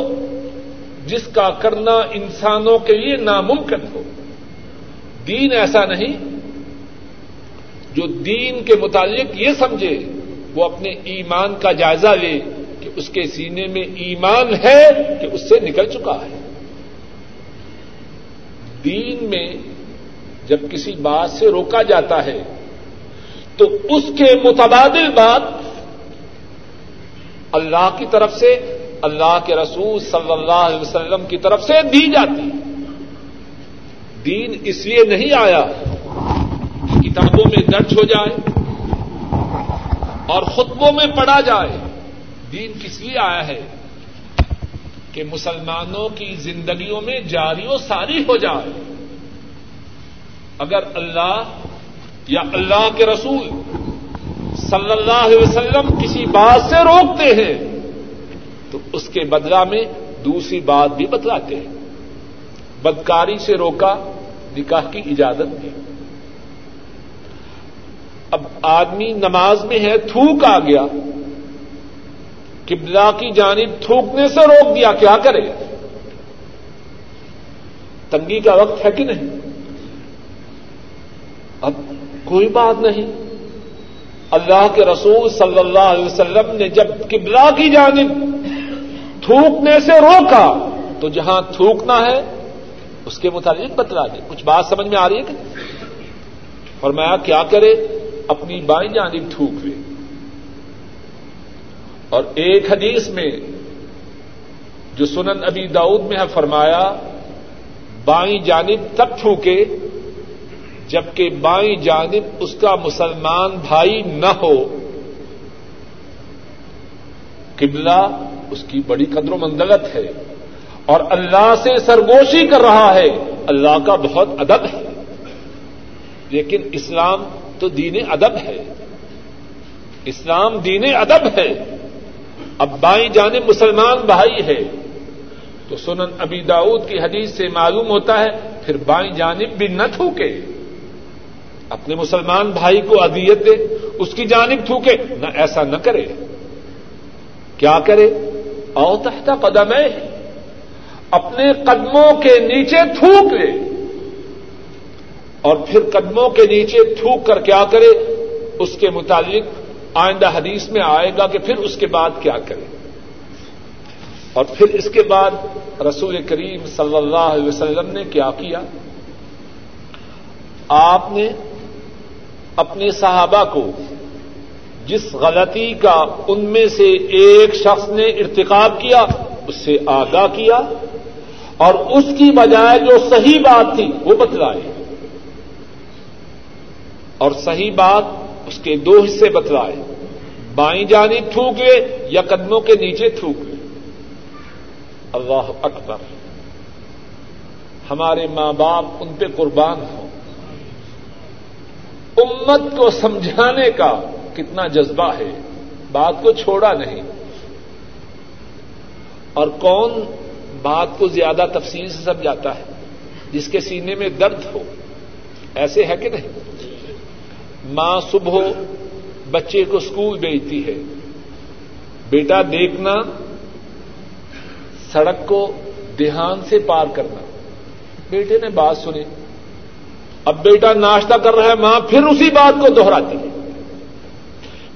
جس کا کرنا انسانوں کے لیے ناممکن ہو؟ دین ایسا نہیں. جو دین کے متعلق یہ سمجھے وہ اپنے ایمان کا جائزہ لے کہ اس کے سینے میں ایمان ہے کہ اس سے نکل چکا ہے. دین میں جب کسی بات سے روکا جاتا ہے تو اس کے متبادل بات اللہ کی طرف سے, اللہ کے رسول صلی اللہ علیہ وسلم کی طرف سے دی جاتی. دین اس لیے نہیں آیا کتابوں میں درج ہو جائے اور خطبوں میں پڑھا جائے. دین کس لیے آیا ہے کہ مسلمانوں کی زندگیوں میں جاری و ساری ہو جائے. اگر اللہ یا اللہ کے رسول صلی اللہ علیہ وسلم کسی بات سے روکتے ہیں تو اس کے بدلہ میں دوسری بات بھی بتلاتے ہیں. بدکاری سے روکا, نکاح کی اجازت دی. اب آدمی نماز میں ہے, تھوک آ گیا, قبلہ کی جانب تھوکنے سے روک دیا, کیا کرے؟ تنگی کا وقت ہے کہ نہیں؟ اب کوئی بات نہیں. اللہ کے رسول صلی اللہ علیہ وسلم نے جب قبلہ کی جانب تھوکنے سے روکا تو جہاں تھوکنا ہے اس کے متعلق بتلا دے. کچھ بات سمجھ میں آ رہی ہے کہ فرمایا کیا کرے؟ اپنی بائیں جانب تھوک لے. اور ایک حدیث میں جو سنن ابی داؤد میں ہے فرمایا بائیں جانب تب تھوکے جبکہ بائیں جانب اس کا مسلمان بھائی نہ ہو. قبلہ اس کی بڑی قدر و منزلت ہے اور اللہ سے سرگوشی کر رہا ہے, اللہ کا بہت ادب ہے. لیکن اسلام تو دین ادب ہے, اسلام دین ادب ہے. اب بائیں جانب مسلمان بھائی ہے تو سنن ابی داؤد کی حدیث سے معلوم ہوتا ہے پھر بائیں جانب بھی نہ تھوکے, اپنے مسلمان بھائی کو اذیت دے, اس کی جانب تھوکے نہ, ایسا نہ کرے. کیا کرے؟ او تحت قدمہ, اپنے قدموں کے نیچے تھوک لے. اور پھر قدموں کے نیچے تھوک کر کیا کرے اس کے متعلق آئندہ حدیث میں آئے گا کہ پھر اس کے بعد کیا کرے. اور پھر اس کے بعد رسول کریم صلی اللہ علیہ وسلم نے کیا کیا؟ آپ نے اپنے صحابہ کو جس غلطی کا ان میں سے ایک شخص نے ارتکاب کیا اس سے آگاہ کیا اور اس کی بجائے جو صحیح بات تھی وہ بتلائے. اور صحیح بات اس کے دو حصے بتلائے, بائیں جانب تھوک لے یا قدموں کے نیچے تھوک لے. اللہ اکبر, ہمارے ماں باپ ان پہ قربان ہوں. امت کو سمجھانے کا کتنا جذبہ ہے, بات کو چھوڑا نہیں. اور کون بات کو زیادہ تفصیل سے سمجھاتا ہے؟ جس کے سینے میں درد ہو. ایسے ہے کہ نہیں؟ ماں صبح بچے کو اسکول بھیجتی ہے, بیٹا دیکھنا سڑک کو دھیان سے پار کرنا. بیٹے نے بات سنی, اب بیٹا ناشتہ کر رہا ہے, ماں پھر اسی بات کو دوہراتی ہے.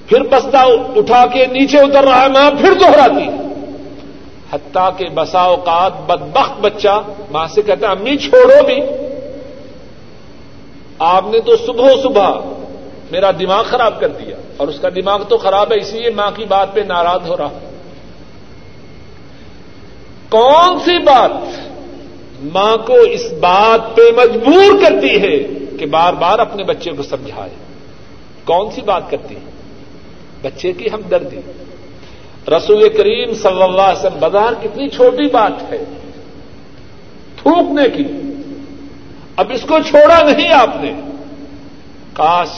پھر بستہ اٹھا کے نیچے اتر رہا ہے, ماں پھر دوہراتی ہے. حتیٰ کہ بسا اوقات بدبخت بچہ ماں سے کہتا ہے امی چھوڑو بھی, آپ نے تو صبح صبح میرا دماغ خراب کر دیا. اور اس کا دماغ تو خراب ہے, اس لیے ماں کی بات پہ ناراض ہو رہا ہے. کون سی بات ماں کو اس بات پہ مجبور کرتی ہے کہ بار بار اپنے بچے کو سمجھائے؟ کون سی بات کرتی ہے؟ بچے کی ہمدردی. رسول کریم صلی اللہ علیہ وسلم, بازار کتنی چھوٹی بات ہے تھوکنے کی, اب اس کو چھوڑا نہیں آپ نے. کاش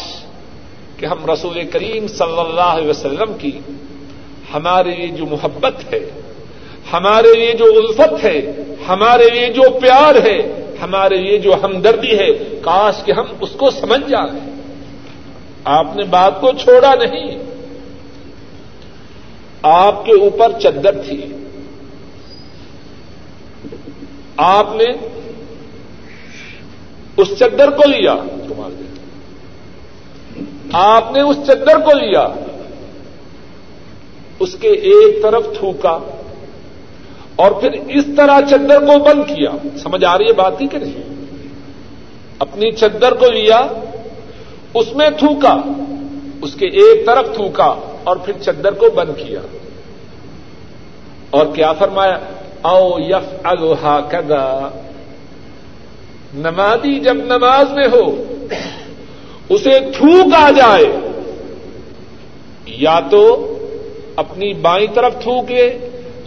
کہ ہم رسول کریم صلی اللہ علیہ وسلم کی ہمارے لیے جو محبت ہے, ہمارے لیے جو الفت ہے, ہمارے لیے جو پیار ہے, ہمارے لیے جو ہمدردی ہے, کاش کہ ہم اس کو سمجھ جائیں. آپ نے بات کو چھوڑا نہیں. آپ کے اوپر چادر تھی, آپ نے اس چادر کو لیا, آپ نے اس چادر کو لیا, اس کے ایک طرف تھوکا اور پھر اس طرح چادر کو بند کیا. سمجھ آ رہی ہے بات ہی کہ نہیں؟ اپنی چادر کو لیا, اس میں تھوکا, اس کے ایک طرف تھوکا اور پھر چادر کو بند کیا. اور کیا فرمایا؟ او یفعل ہکذا. نمازی جب نماز میں ہو اسے تھوک آ جائے یا تو اپنی بائیں طرف تھوک لے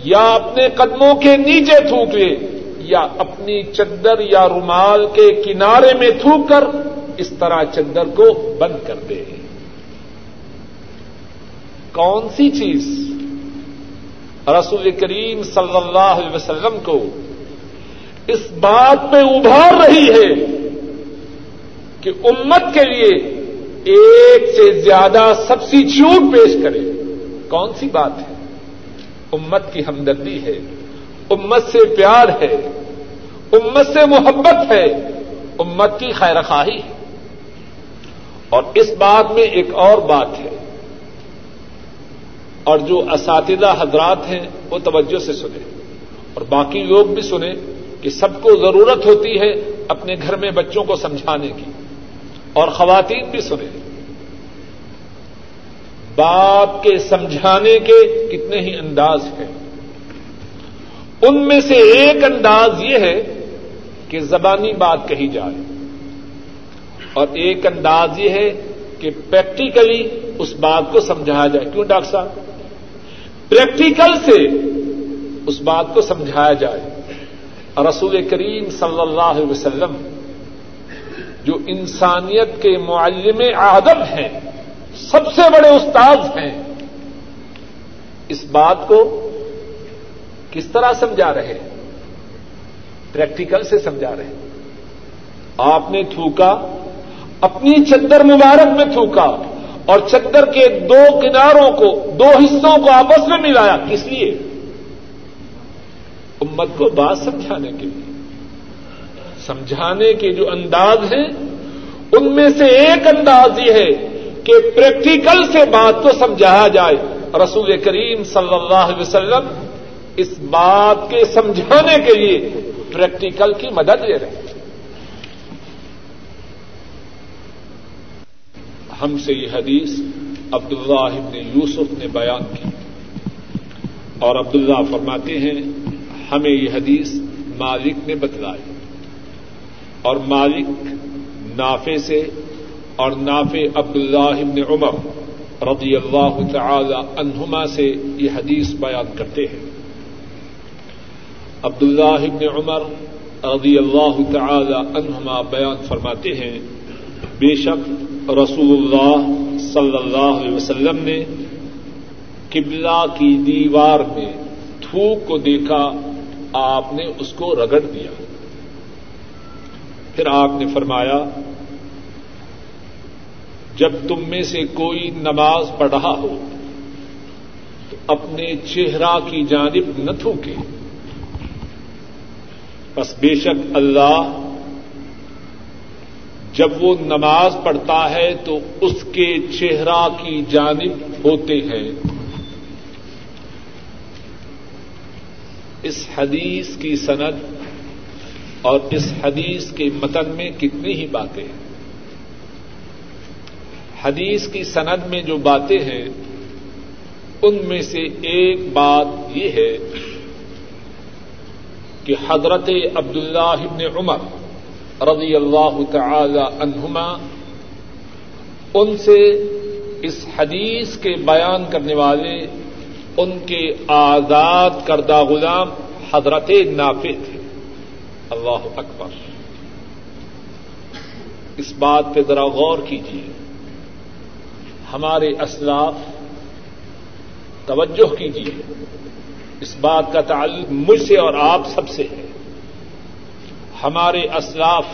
یا اپنے قدموں کے نیچے تھوک لے یا اپنی چادر یا رومال کے کنارے میں تھوک کر اس طرح چادر کو بند کر دے. کون سی چیز رسول کریم صلی اللہ علیہ وسلم کو اس بات پہ ابھار رہی ہے کہ امت کے لیے ایک سے زیادہ سبسٹیٹیوٹ پیش کرے؟ کون سی بات ہے؟ امت کی ہمدردی ہے، امت سے پیار ہے، امت سے محبت ہے، امت کی خیر خواہی ہے. اور اس بات میں ایک اور بات ہے، اور جو اساتذہ حضرات ہیں وہ توجہ سے سنیں اور باقی لوگ بھی سنیں کہ سب کو ضرورت ہوتی ہے اپنے گھر میں بچوں کو سمجھانے کی، اور خواتین بھی سنیں. باپ کے سمجھانے کے کتنے ہی انداز ہیں، ان میں سے ایک انداز یہ ہے کہ زبانی بات کہی جائے، اور ایک انداز یہ ہے کہ پریکٹیکلی اس بات کو سمجھایا جائے. کیوں ڈاکٹر صاحب؟ پریکٹیکل سے اس بات کو سمجھایا جائے. رسول کریم صلی اللہ علیہ وسلم جو انسانیت کے معلم آدم ہیں، سب سے بڑے استاد ہیں، اس بات کو کس طرح سمجھا رہے ہیں؟ پریکٹیکل سے سمجھا رہے ہیں. آپ نے تھوکا، اپنی چادر مبارک میں تھوکا اور چادر کے دو کناروں کو، دو حصوں کو آپس میں ملایا. کس لیے؟ امت کو بات سمجھانے کے لیے. سمجھانے کے جو انداز ہیں ان میں سے ایک انداز یہ ہے کہ پریکٹیکل سے بات کو سمجھایا جائے. رسول کریم صلی اللہ علیہ وسلم اس بات کے سمجھانے کے لیے پریکٹیکل کی مدد لے رہے ہیں. ہم سے یہ حدیث عبداللہ ابن یوسف نے بیان کی، اور عبداللہ فرماتے ہیں ہمیں یہ حدیث مالک نے بتلائی، اور مالک نافع سے، اور نافع عبداللہ ابن عمر رضی اللہ تعالی عنہما سے یہ حدیث بیان کرتے ہیں. عبداللہ ابن عمر رضی اللہ تعالی عنہما بیان فرماتے ہیں بے شک رسول اللہ صلی اللہ علیہ وسلم نے قبلہ کی دیوار میں تھوک کو دیکھا، آپ نے اس کو رگڑ دیا. پھر آپ نے فرمایا جب تم میں سے کوئی نماز پڑھ رہا ہو تو اپنے چہرہ کی جانب نہ تھوکے، بس بے شک اللہ جب وہ نماز پڑھتا ہے تو اس کے چہرہ کی جانب ہوتے ہیں. اس حدیث کی سند اور اس حدیث کے متن میں کتنی ہی باتیں ہیں. حدیث کی سند میں جو باتیں ہیں ان میں سے ایک بات یہ ہے کہ حضرت عبداللہ ابن عمر رضی اللہ تعالی عنہما ان سے اس حدیث کے بیان کرنے والے ان کے آزاد کردہ غلام حضرت نافع تھے. اللہ اکبر! اس بات پہ ذرا غور کیجیے. ہمارے اسلاف، توجہ کیجیے، اس بات کا تعلق مجھ سے اور آپ سب سے ہے. ہمارے اسلاف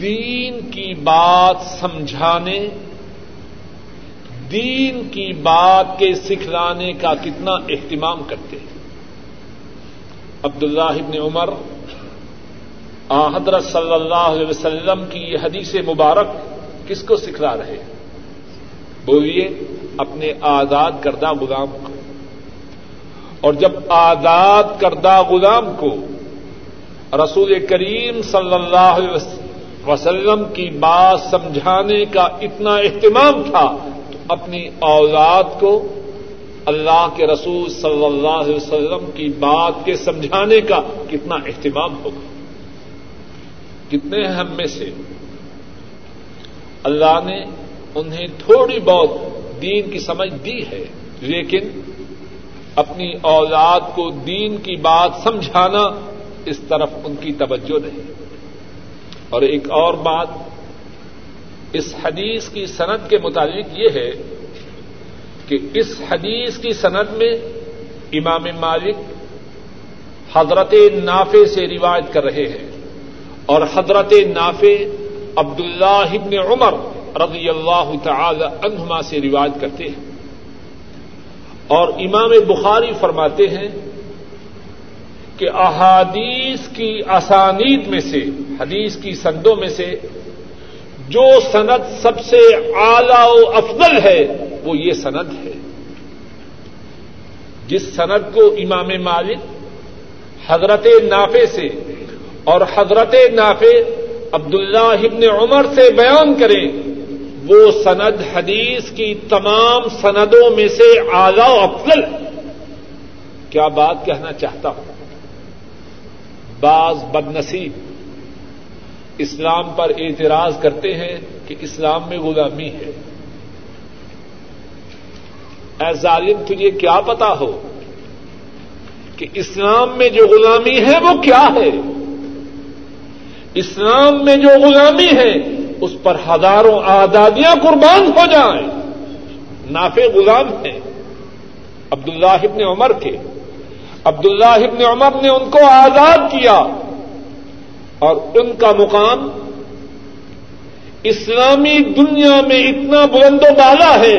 دین کی بات سمجھانے، دین کی بات کے سکھلانے کا کتنا اہتمام کرتے ہیں. عبداللہ ابن عمر حضرت صلی اللہ علیہ وسلم کی یہ حدیث مبارک کس کو سکھلا رہے؟ بولیے، اپنے آزاد کردہ غلام کو. اور جب آزاد کردہ غلام کو رسول کریم صلی اللہ علیہ وسلم کی بات سمجھانے کا اتنا اہتمام تھا تو اپنی اولاد کو اللہ کے رسول صلی اللہ علیہ وسلم کی بات کے سمجھانے کا کتنا اہتمام ہوگا. کتنے ہم میں سے اللہ نے انہیں تھوڑی بہت دین کی سمجھ دی ہے، لیکن اپنی اولاد کو دین کی بات سمجھانا اس طرف ان کی توجہ نہیں۔ اور ایک اور بات اس حدیث کی سند کے متعلق یہ ہے کہ اس حدیث کی سند میں امام مالک حضرت نافع سے روایت کر رہے ہیں، اور حضرت نافع عبداللہ ابن عمر رضی اللہ تعالی عنہما سے روایت کرتے ہیں، اور امام بخاری فرماتے ہیں کہ احادیث کی اسانید میں سے، حدیث کی سندوں میں سے جو سند سب سے اعلیٰ و افضل ہے وہ یہ سند ہے، جس سند کو امام مالک حضرت نافع سے اور حضرت نافع عبداللہ ابن عمر سے بیان کریں وہ سند حدیث کی تمام سندوں میں سے اعلیٰ و افضل ہے۔ کیا بات کہنا چاہتا ہوں، بعض بدنصیب اسلام پر اعتراض کرتے ہیں کہ اسلام میں غلامی ہے۔ اے ظالم، تجھے کیا پتا ہو کہ اسلام میں جو غلامی ہے وہ کیا ہے؟ اسلام میں جو غلامی ہے اس پر ہزاروں آزادیاں قربان ہو جائیں۔ نافع غلام ہیں عبداللہ ابن عمر کے، عبداللہ ابن عمر نے ان کو آزاد کیا، اور ان کا مقام اسلامی دنیا میں اتنا بلند و بالا ہے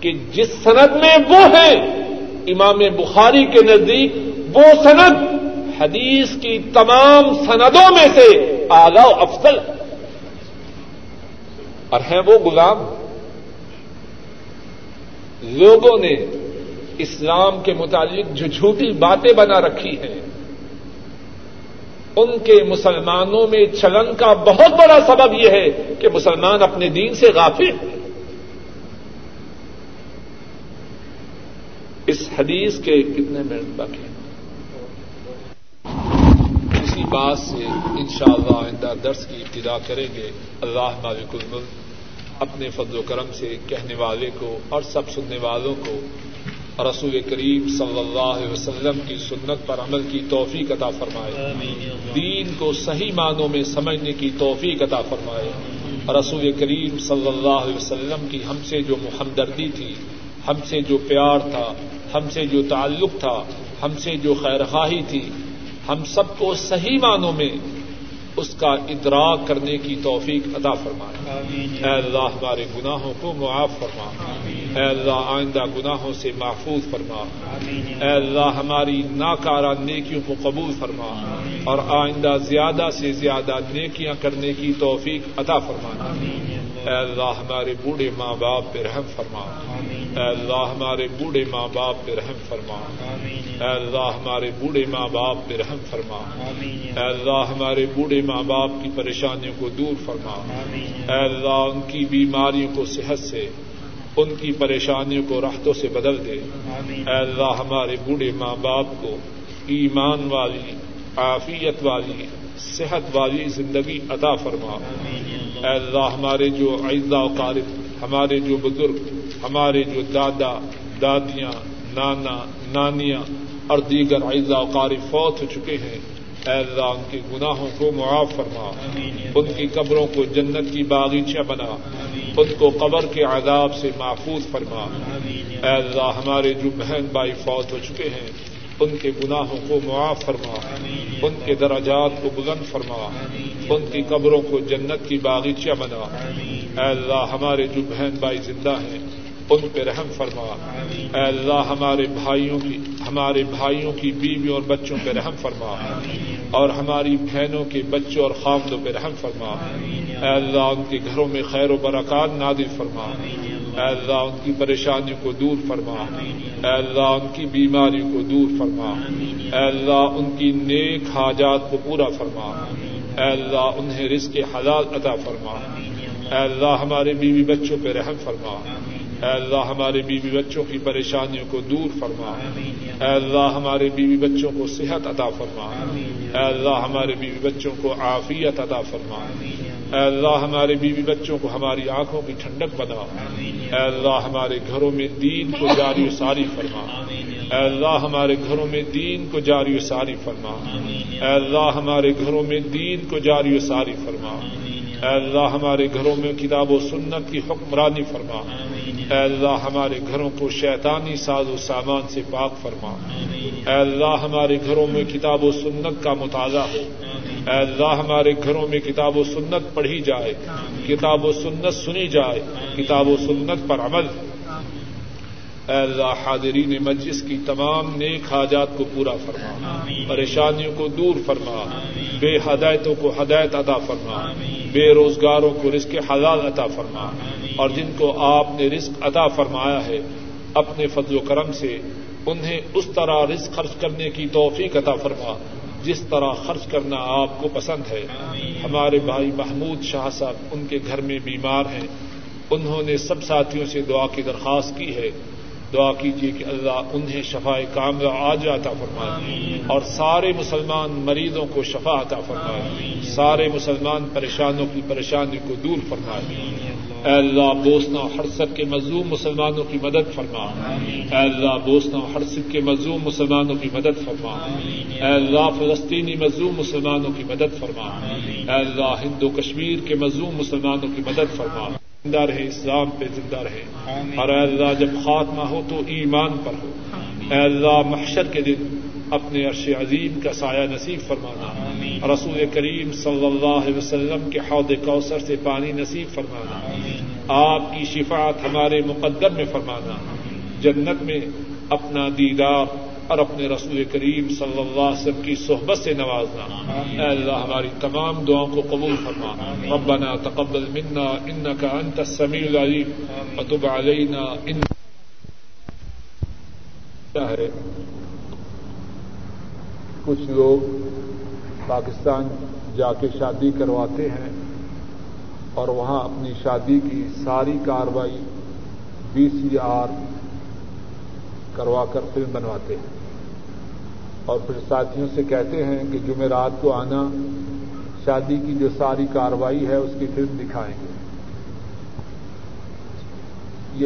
کہ جس سند میں وہ ہیں امام بخاری کے نزدیک وہ سند حدیث کی تمام سندوں میں سے اعلیٰ و افضل ہے، اور ہیں وہ غلام۔ لوگوں نے اسلام کے متعلق جو جھوٹی باتیں بنا رکھی ہیں ان کے مسلمانوں میں چلن کا بہت بڑا سبب یہ ہے کہ مسلمان اپنے دین سے غافل ہیں۔ اس حدیث کے کتنے منٹ باقی ہیں؟ اسی بات سے انشاءاللہ آئندہ درس کی ابتدا کریں گے۔ اللہ مالک الملک اپنے فضل و کرم سے کہنے والے کو اور سب سننے والوں کو رسول کریم صلی اللہ علیہ وسلم کی سنت پر عمل کی توفیق عطا فرمائے، دین کو صحیح معنوں میں سمجھنے کی توفیق عطا فرمائے۔ رسول کریم صلی اللہ علیہ وسلم کی ہم سے جو ہمدردی تھی، ہم سے جو پیار تھا، ہم سے جو تعلق تھا، ہم سے جو خیرخواہی تھی، ہم سب کو صحیح معنوں میں اس کا ادراک کرنے کی توفیق عطا فرمائے۔ اے اللہ ہمارے گناہوں کو معاف فرما، اے اللہ آئندہ گناہوں سے محفوظ فرما، اے اللہ ہماری ناکارہ نیکیوں کو قبول فرما، اور آئندہ زیادہ سے زیادہ نیکیاں کرنے کی توفیق عطا فرما۔ اے اللہ ہمارے بوڑھے ماں باپ پہ رحم فرما، اے اللہ ہمارے بوڑھے ماں باپ پہ رحم فرما، اے اللہ ہمارے بوڑھے ماں باپ پہ رحم فرما، اے اللہ ہمارے بوڑھے ماں باپ کی پریشانیوں کو دور فرما، اے اللہ ان کی بیماریوں کو صحت سے، ان کی پریشانیوں کو راحتوں سے بدل دے۔ اے اللہ ہمارے بوڑھے ماں باپ کو ایمان والی، عافیت والی، صحت والی زندگی عطا فرما۔ اے اللہ ہمارے جو اعزاء و اقارب، ہمارے جو بزرگ، ہمارے جو دادا دادیاں، نانا نانیاں اور دیگر اعزاء و اقارب فوت ہو چکے ہیں، اے اللہ ان کے گناہوں کو معاف فرما، ان کی قبروں کو جنت کی باغیچہ بنا، ان کو قبر کے عذاب سے محفوظ فرما۔ اے اللہ ہمارے جو بہن بھائی فوت ہو چکے ہیں ان کے گناہوں کو معاف فرما، ان کے درجات کو بلند فرما، ان کی قبروں کو جنت کی باغیچہ بنا۔ اے اللہ ہمارے جو بہن بھائی زندہ ہیں ان پہ رحم فرما، اے اللہ ہمارے بھائیوں کی بیویوں اور بچوں پہ رحم فرما، اور ہماری بہنوں کے بچوں اور خامدوں پہ رحم فرما۔ اے اللہ ان کے گھروں میں خیر و برکات نازل فرما، اے اللہ ان کی پریشانیوں کو دور فرما، اے اللہ ان کی بیماریوں کو دور فرما، اے اللہ ان کی نیک حاجات کو پورا فرما، اے اللہ انہیں رزق حلال عطا فرما۔ اے اللہ ہمارے بیوی بچوں پہ رحم فرما، اے اللہ ہمارے بیوی بچوں کی پریشانیوں کو دور فرما، اے اللہ ہمارے بیوی بچوں کو صحت عطا فرما، اے اللہ ہمارے بیوی بچوں کو عافیت عطا فرما۔ اے اللہ ہمارے بیوی بچوں کو ہماری آنکھوں کی ٹھنڈک بنا، اے اللہ ہمارے گھروں میں دین کو جاری و ساری فرما، اے اللہ ہمارے گھروں میں دین کو جاری و ساری فرما، اے اللہ ہمارے گھروں میں دین کو جاری و ساری فرما، اے اللہ ہمارے گھروں میں کتاب و سنت کی حکمرانی فرما، اے اللہ ہمارے گھروں کو شیطانی ساز و سامان سے پاک فرما، اے اللہ ہمارے گھروں میں کتاب و سنت کا مطالعہ ہو، اے اللہ ہمارے گھروں میں کتاب و سنت پڑھی جائے، کتاب و سنت سنی جائے، کتاب و سنت پر عمل، اے اللہ حاضرین مجلس کی تمام نیک حاجات کو پورا فرما، پریشانیوں کو دور فرما، بے ہدایتوں کو ہدایت عطا فرما، بے روزگاروں کو رزق حلال عطا فرما، اور جن کو آپ نے رزق عطا فرمایا ہے اپنے فضل و کرم سے انہیں اس طرح رزق خرچ کرنے کی توفیق عطا فرما جس طرح خرچ کرنا آپ کو پسند ہے۔ ہمارے بھائی محمود شاہ صاحب ان کے گھر میں بیمار ہیں، انہوں نے سب ساتھیوں سے دعا کی درخواست کی ہے، دعا کیجیے کہ اللہ انہیں شفا کاملہ عاجلہ عطا فرمائے، اور سارے مسلمان مریضوں کو شفا عطا فرمائے، سارے مسلمان پریشانوں کی پریشانی کو دور فرمائے، اے اللہ بوسنا و ہرسک کے مظلوم مسلمانوں کی مدد فرما، اے اللہ بوسنا و ہرسک کے مظلوم مسلمانوں کی مدد فرما، اے اللہ فلسطینی مظلوم مسلمانوں کی مدد فرما، اے اللہ ہند و کشمیر کے مظلوم مسلمانوں کی مدد فرما، زندہ رہے اسلام پہ زندہ رہے، اور اے اللہ جب خاتمہ ہو تو ایمان پر ہو، اے اللہ محشر کے دن اپنے عرش عظیم کا سایہ نصیب فرمانا، رسول کریم صلی اللہ علیہ وسلم کے حوض کوثر سے پانی نصیب فرمانا، آپ کی شفاعت ہمارے مقدم میں فرمانا، جنت میں اپنا دیدار اور اپنے رسول کریم صلی اللہ علیہ وسلم کی صحبت سے نوازنا، اے اللہ ہماری تمام دعاؤں کو قبول فرما، ربنا تقبل منا انک انت السمیع العلیم وتب علینا انک ہے۔ کچھ لوگ پاکستان جا کے شادی کرواتے ہیں اور وہاں اپنی شادی کی ساری کاروائی VCR کروا کر فلم بنواتے ہیں، اور پھر ساتھیوں سے کہتے ہیں کہ جمعرات کو آنا، شادی کی جو ساری کاروائی ہے اس کی فلم دکھائیں گے۔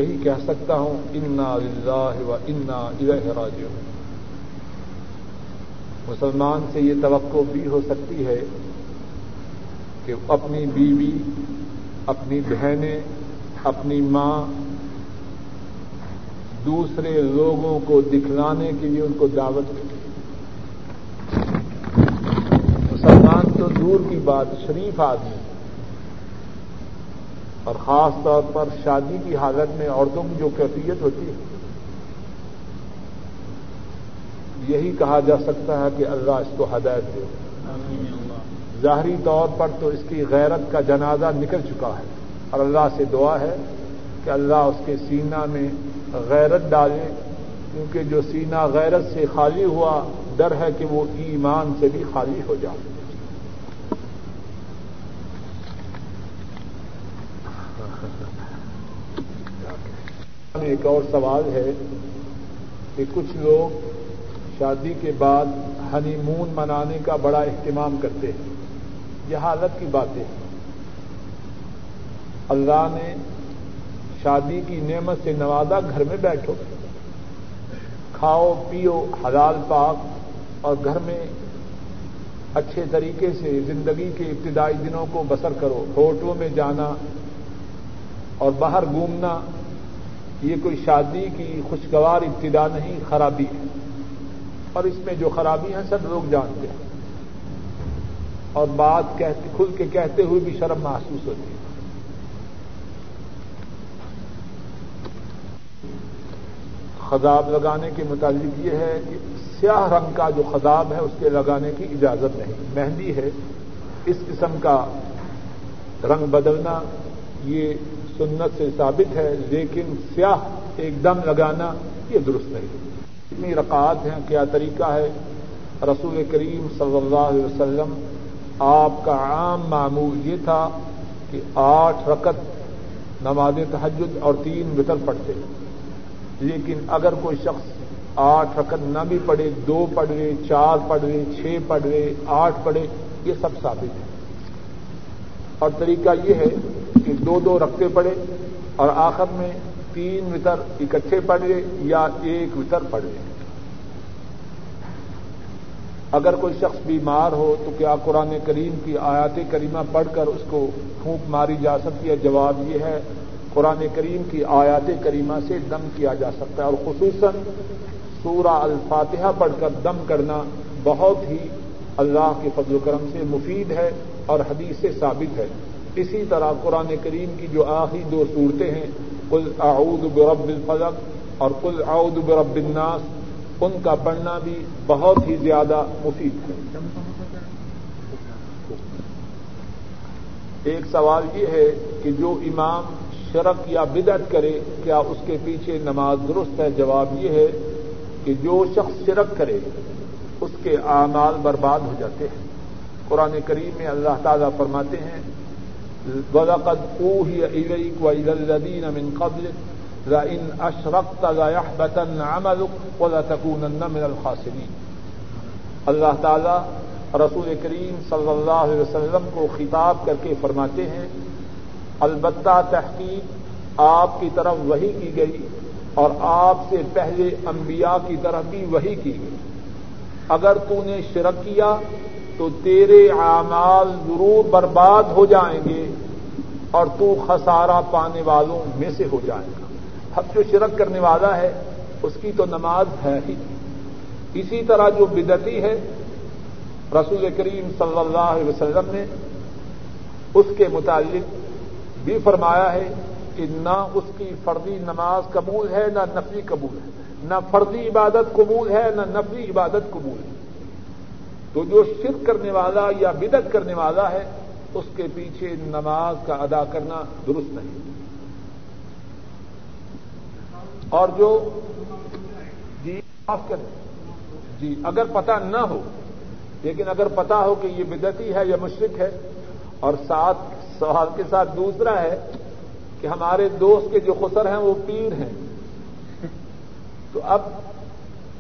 یہی کہہ سکتا ہوں انا للہ و انا الیہ راجعون۔ مسلمان سے یہ توقع بھی ہو سکتی ہے کہ اپنی بیوی، اپنی بہنیں، اپنی ماں دوسرے لوگوں کو دکھلانے کے لیے ان کو دعوت دے۔ مسلمان تو دور کی بات شریف آدمی، اور خاص طور پر شادی کی حالت میں عورتوں کی جو کیفیت ہوتی ہے، یہی کہا جا سکتا ہے کہ اللہ اس کو ہدایت دے۔ ظاہری طور پر تو اس کی غیرت کا جنازہ نکل چکا ہے، اور اللہ سے دعا ہے کہ اللہ اس کے سینہ میں غیرت ڈالیں، کیونکہ جو سینہ غیرت سے خالی ہوا ڈر ہے کہ وہ ایمان سے بھی خالی ہو جائے۔ ایک اور سوال ہے کہ کچھ لوگ شادی کے بعد ہنی مون منانے کا بڑا اہتمام کرتے ہیں، یہ حالت کی باتیں ہیں۔ اللہ نے شادی کی نعمت سے نوازا، گھر میں بیٹھو، کھاؤ پیو حلال پاک، اور گھر میں اچھے طریقے سے زندگی کے ابتدائی دنوں کو بسر کرو۔ ہوٹلوں میں جانا اور باہر گھومنا یہ کوئی شادی کی خوشگوار ابتدا نہیں، خرابی ہے، اور اس میں جو خرابی ہیں سب لوگ جانتے ہیں، اور بات کھل کے کہتے ہوئے بھی شرم محسوس ہوتی ہے۔ خضاب لگانے کے متعلق یہ ہے کہ سیاہ رنگ کا جو خضاب ہے اس کے لگانے کی اجازت نہیں۔ مہندی ہے، اس قسم کا رنگ بدلنا یہ سنت سے ثابت ہے، لیکن سیاہ ایک دم لگانا یہ درست نہیں۔ اتنی رکعات ہیں، کیا طریقہ ہے؟ رسول کریم صلی اللہ علیہ وسلم آپ کا عام معمول یہ تھا کہ 8 رکعت نماز تہجد اور 3 وتر پڑھتے، لیکن اگر کوئی شخص 8 رکعت نہ بھی پڑھے، 2 پڑھے، 4 پڑھے، 6 پڑھے، 8 پڑھے، یہ سب ثابت ہے۔ اور طریقہ یہ ہے کہ دو دو رکھتے پڑے اور آخر میں تین وتر اکٹھے پڑھے یا ایک وتر پڑھے. اگر کوئی شخص بیمار ہو تو کیا قرآن کریم کی آیات کریمہ پڑھ کر اس کو پھونک ماری جا سکتی ہے؟ جواب یہ ہے قرآن کریم کی آیات کریمہ سے دم کیا جا سکتا ہے, اور خصوصاً سورہ الفاتحہ پڑھ کر دم کرنا بہت ہی اللہ کے فضل و کرم سے مفید ہے اور حدیث سے ثابت ہے. اسی طرح قرآن کریم کی جو آخری دو صورتیں ہیں قل اعوذ برب الفلق اور قل اعوذ برب الناس, ان کا پڑھنا بھی بہت ہی زیادہ مفید ہے. ایک سوال یہ ہے کہ جو امام شرک یا بدعت کرے کیا اس کے پیچھے نماز درست ہے؟ جواب یہ ہے کہ جو شخص شرک کرے اس کے اعمال برباد ہو جاتے ہیں. قرآن کریم میں اللہ تعالیٰ فرماتے ہیں وَلَقَدْ أُوحِيَ إِلَيْكَ وَإِلَى الَّذِينَ مِنْ قَبْلِكَ لَئِنْ أَشْرَكْتَ لَيَحْبَطَنَّ عَمَلُكَ وَلَتَكُونَنَّ مِنَ الْخَاسِرِينَ. اللہ تعالیٰ رسول کریم صلی اللہ علیہ وسلم کو خطاب کر کے فرماتے ہیں البتہ تحقیق آپ کی طرف وحی کی گئی اور آپ سے پہلے انبیاء کی طرف بھی وحی کی گئی, اگر تو نے شرک کیا تو تیرے اعمال ضرور برباد ہو جائیں گے اور تو خسارہ پانے والوں میں سے ہو جائے گا. اب جو شرک کرنے والا ہے اس کی تو نماز ہے ہی. اسی طرح جو بدعتی ہے رسول کریم صلی اللہ علیہ وسلم نے اس کے متعلق بھی فرمایا ہے کہ نہ اس کی فردی نماز قبول ہے نہ نفلی قبول ہے, نہ فردی عبادت قبول ہے نہ نفلی عبادت قبول ہے. تو جو شرک کرنے والا یا بدعت کرنے والا ہے اس کے پیچھے نماز کا ادا کرنا درست نہیں. اور جو جی معاف کریں جی اگر پتہ نہ ہو, لیکن اگر پتہ ہو کہ یہ بدعتی ہے یا مشرک ہے, اور ساتھ سوال کے ساتھ دوسرا ہے کہ ہمارے دوست کے جو خسر ہیں وہ پیر ہیں, تو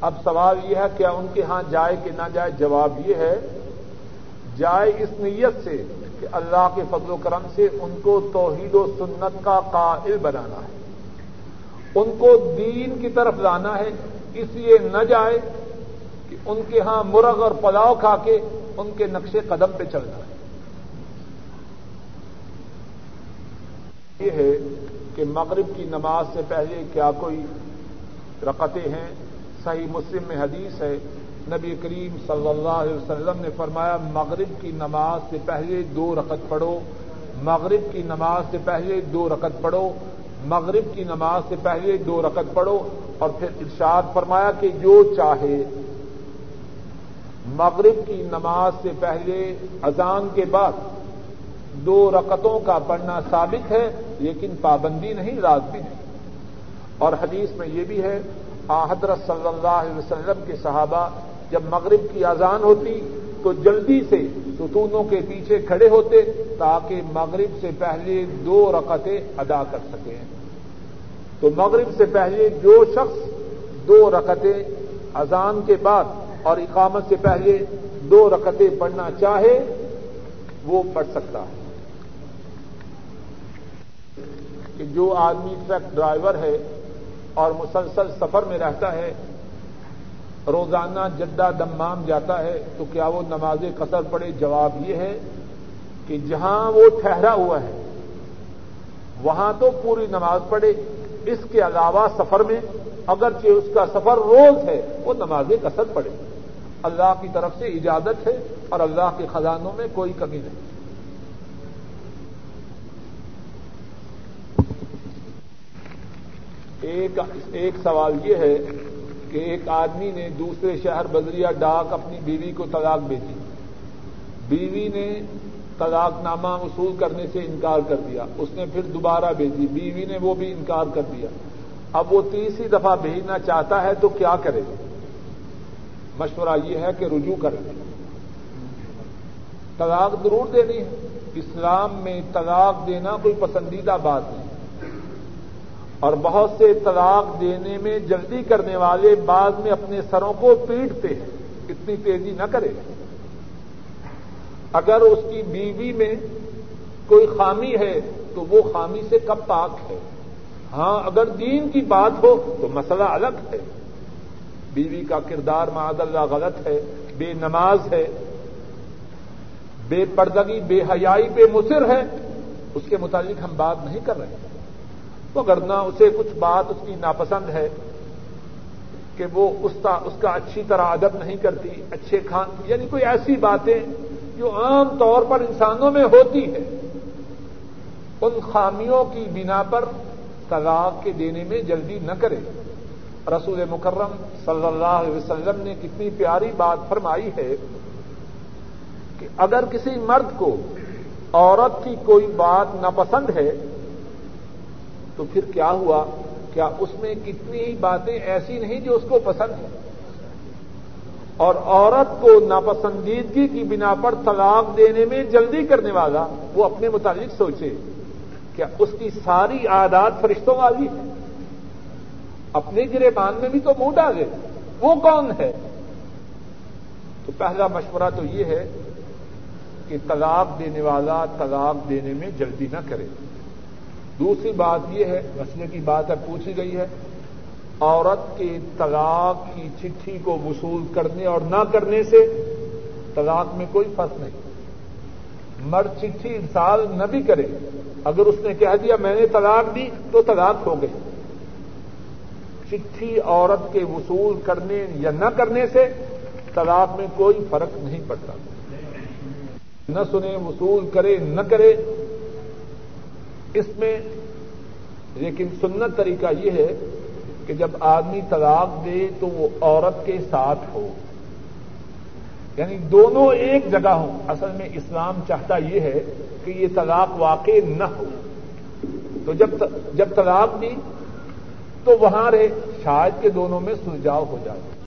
اب سوال یہ ہے کیا ان کے ہاں جائے کہ نہ جائے؟ جواب یہ ہے جائے اس نیت سے کہ اللہ کے فضل و کرم سے ان کو توحید و سنت کا قائل بنانا ہے, ان کو دین کی طرف لانا ہے. اس لیے نہ جائے کہ ان کے ہاں مرغ اور پلاؤ کھا کے ان کے نقش قدم پہ چلنا ہے. یہ ہے کہ مغرب کی نماز سے پہلے کیا کوئی رکعتیں ہیں؟ صحیح مسلم میں حدیث ہے نبی کریم صلی اللہ علیہ وسلم نے فرمایا مغرب کی نماز سے پہلے دو رکعت پڑھو, مغرب کی نماز سے پہلے دو رکعت پڑھو, مغرب کی نماز سے پہلے دو رکعت پڑھو. اور پھر ارشاد فرمایا کہ جو چاہے مغرب کی نماز سے پہلے اذان کے بعد دو رکعتوں کا پڑھنا ثابت ہے, لیکن پابندی نہیں, لازمی نہیں. اور حدیث میں یہ بھی ہے حضرت صلی اللہ علیہ وسلم کے صحابہ جب مغرب کی اذان ہوتی تو جلدی سے ستونوں کے پیچھے کھڑے ہوتے تاکہ مغرب سے پہلے دو رکعتیں ادا کر سکیں. تو مغرب سے پہلے جو شخص دو رکعتیں اذان کے بعد اور اقامت سے پہلے دو رکعتیں پڑھنا چاہے وہ پڑھ سکتا ہے. کہ جو آدمی ٹرک ڈرائیور ہے اور مسلسل سفر میں رہتا ہے, روزانہ جدہ دمام جاتا ہے, تو کیا وہ نماز قصر پڑھے؟ جواب یہ ہے کہ جہاں وہ ٹھہرا ہوا ہے وہاں تو پوری نماز پڑھے. اس کے علاوہ سفر میں اگرچہ اس کا سفر روز ہے وہ نماز قصر پڑھے, اللہ کی طرف سے اجازت ہے اور اللہ کے خزانوں میں کوئی کمی نہیں. ایک سوال یہ ہے کہ ایک آدمی نے دوسرے شہر بدریہ ڈاک اپنی بیوی کو طلاق بھیجی, بیوی نے طلاق نامہ وصول کرنے سے انکار کر دیا, اس نے پھر دوبارہ بھیجی, بیوی نے وہ بھی انکار کر دیا, اب وہ تیسری دفعہ بھیجنا چاہتا ہے تو کیا کرے؟ مشورہ یہ ہے کہ رجوع کر لیں. طلاق ضرور دینی ہے, اسلام میں طلاق دینا کوئی پسندیدہ بات نہیں, اور بہت سے طلاق دینے میں جلدی کرنے والے بعد میں اپنے سروں کو پیٹتے ہیں. اتنی تیزی نہ کرے. اگر اس کی بیوی میں کوئی خامی ہے تو وہ خامی سے کب پاک ہے. ہاں اگر دین کی بات ہو تو مسئلہ الگ ہے. بیوی کا کردار معاذ اللہ غلط ہے, بے نماز ہے, بے پردگی بے حیائی پہ مصر ہے, اس کے متعلق ہم بات نہیں کر رہے ہیں. ورنہ اسے کچھ بات اس کی ناپسند ہے کہ وہ اس کا اچھی طرح ادب نہیں کرتی, اچھے کھان یعنی کوئی ایسی باتیں جو عام طور پر انسانوں میں ہوتی ہیں, ان خامیوں کی بنا پر طلاق کے دینے میں جلدی نہ کرے. رسول مکرم صلی اللہ علیہ وسلم نے کتنی پیاری بات فرمائی ہے کہ اگر کسی مرد کو عورت کی کوئی بات ناپسند ہے تو پھر کیا ہوا, کیا اس میں کتنی ہی باتیں ایسی نہیں جو اس کو پسند ہیں. اور عورت کو ناپسندیدگی کی بنا پر طلاق دینے میں جلدی کرنے والا وہ اپنے متعلق سوچے کیا اس کی ساری عادات فرشتوں والی ہے. اپنے گریبان میں بھی تو منہ ڈالے, وہ کون ہے. تو پہلا مشورہ تو یہ ہے کہ طلاق دینے والا طلاق دینے میں جلدی نہ کرے. دوسری بات یہ ہے, مسئلے کی بات ہے پوچھی گئی ہے, عورت کے طلاق کی چٹھی کو وصول کرنے اور نہ کرنے سے طلاق میں کوئی فرق نہیں. مرد چٹھی ارسال نہ بھی کرے, اگر اس نے کہہ دیا میں نے طلاق دی تو طلاق ہو گئی. چٹھی عورت کے وصول کرنے یا نہ کرنے سے طلاق میں کوئی فرق نہیں پڑتا. نہ سنے, وصول کرے نہ کرے, اس میں لیکن سنت طریقہ یہ ہے کہ جب آدمی طلاق دے تو وہ عورت کے ساتھ ہو, یعنی دونوں ایک جگہ ہوں. اصل میں اسلام چاہتا یہ ہے کہ یہ طلاق واقع نہ ہو. تو جب طلاق دی تو وہاں رہے, شاید کہ دونوں میں سلجھاؤ ہو جائے.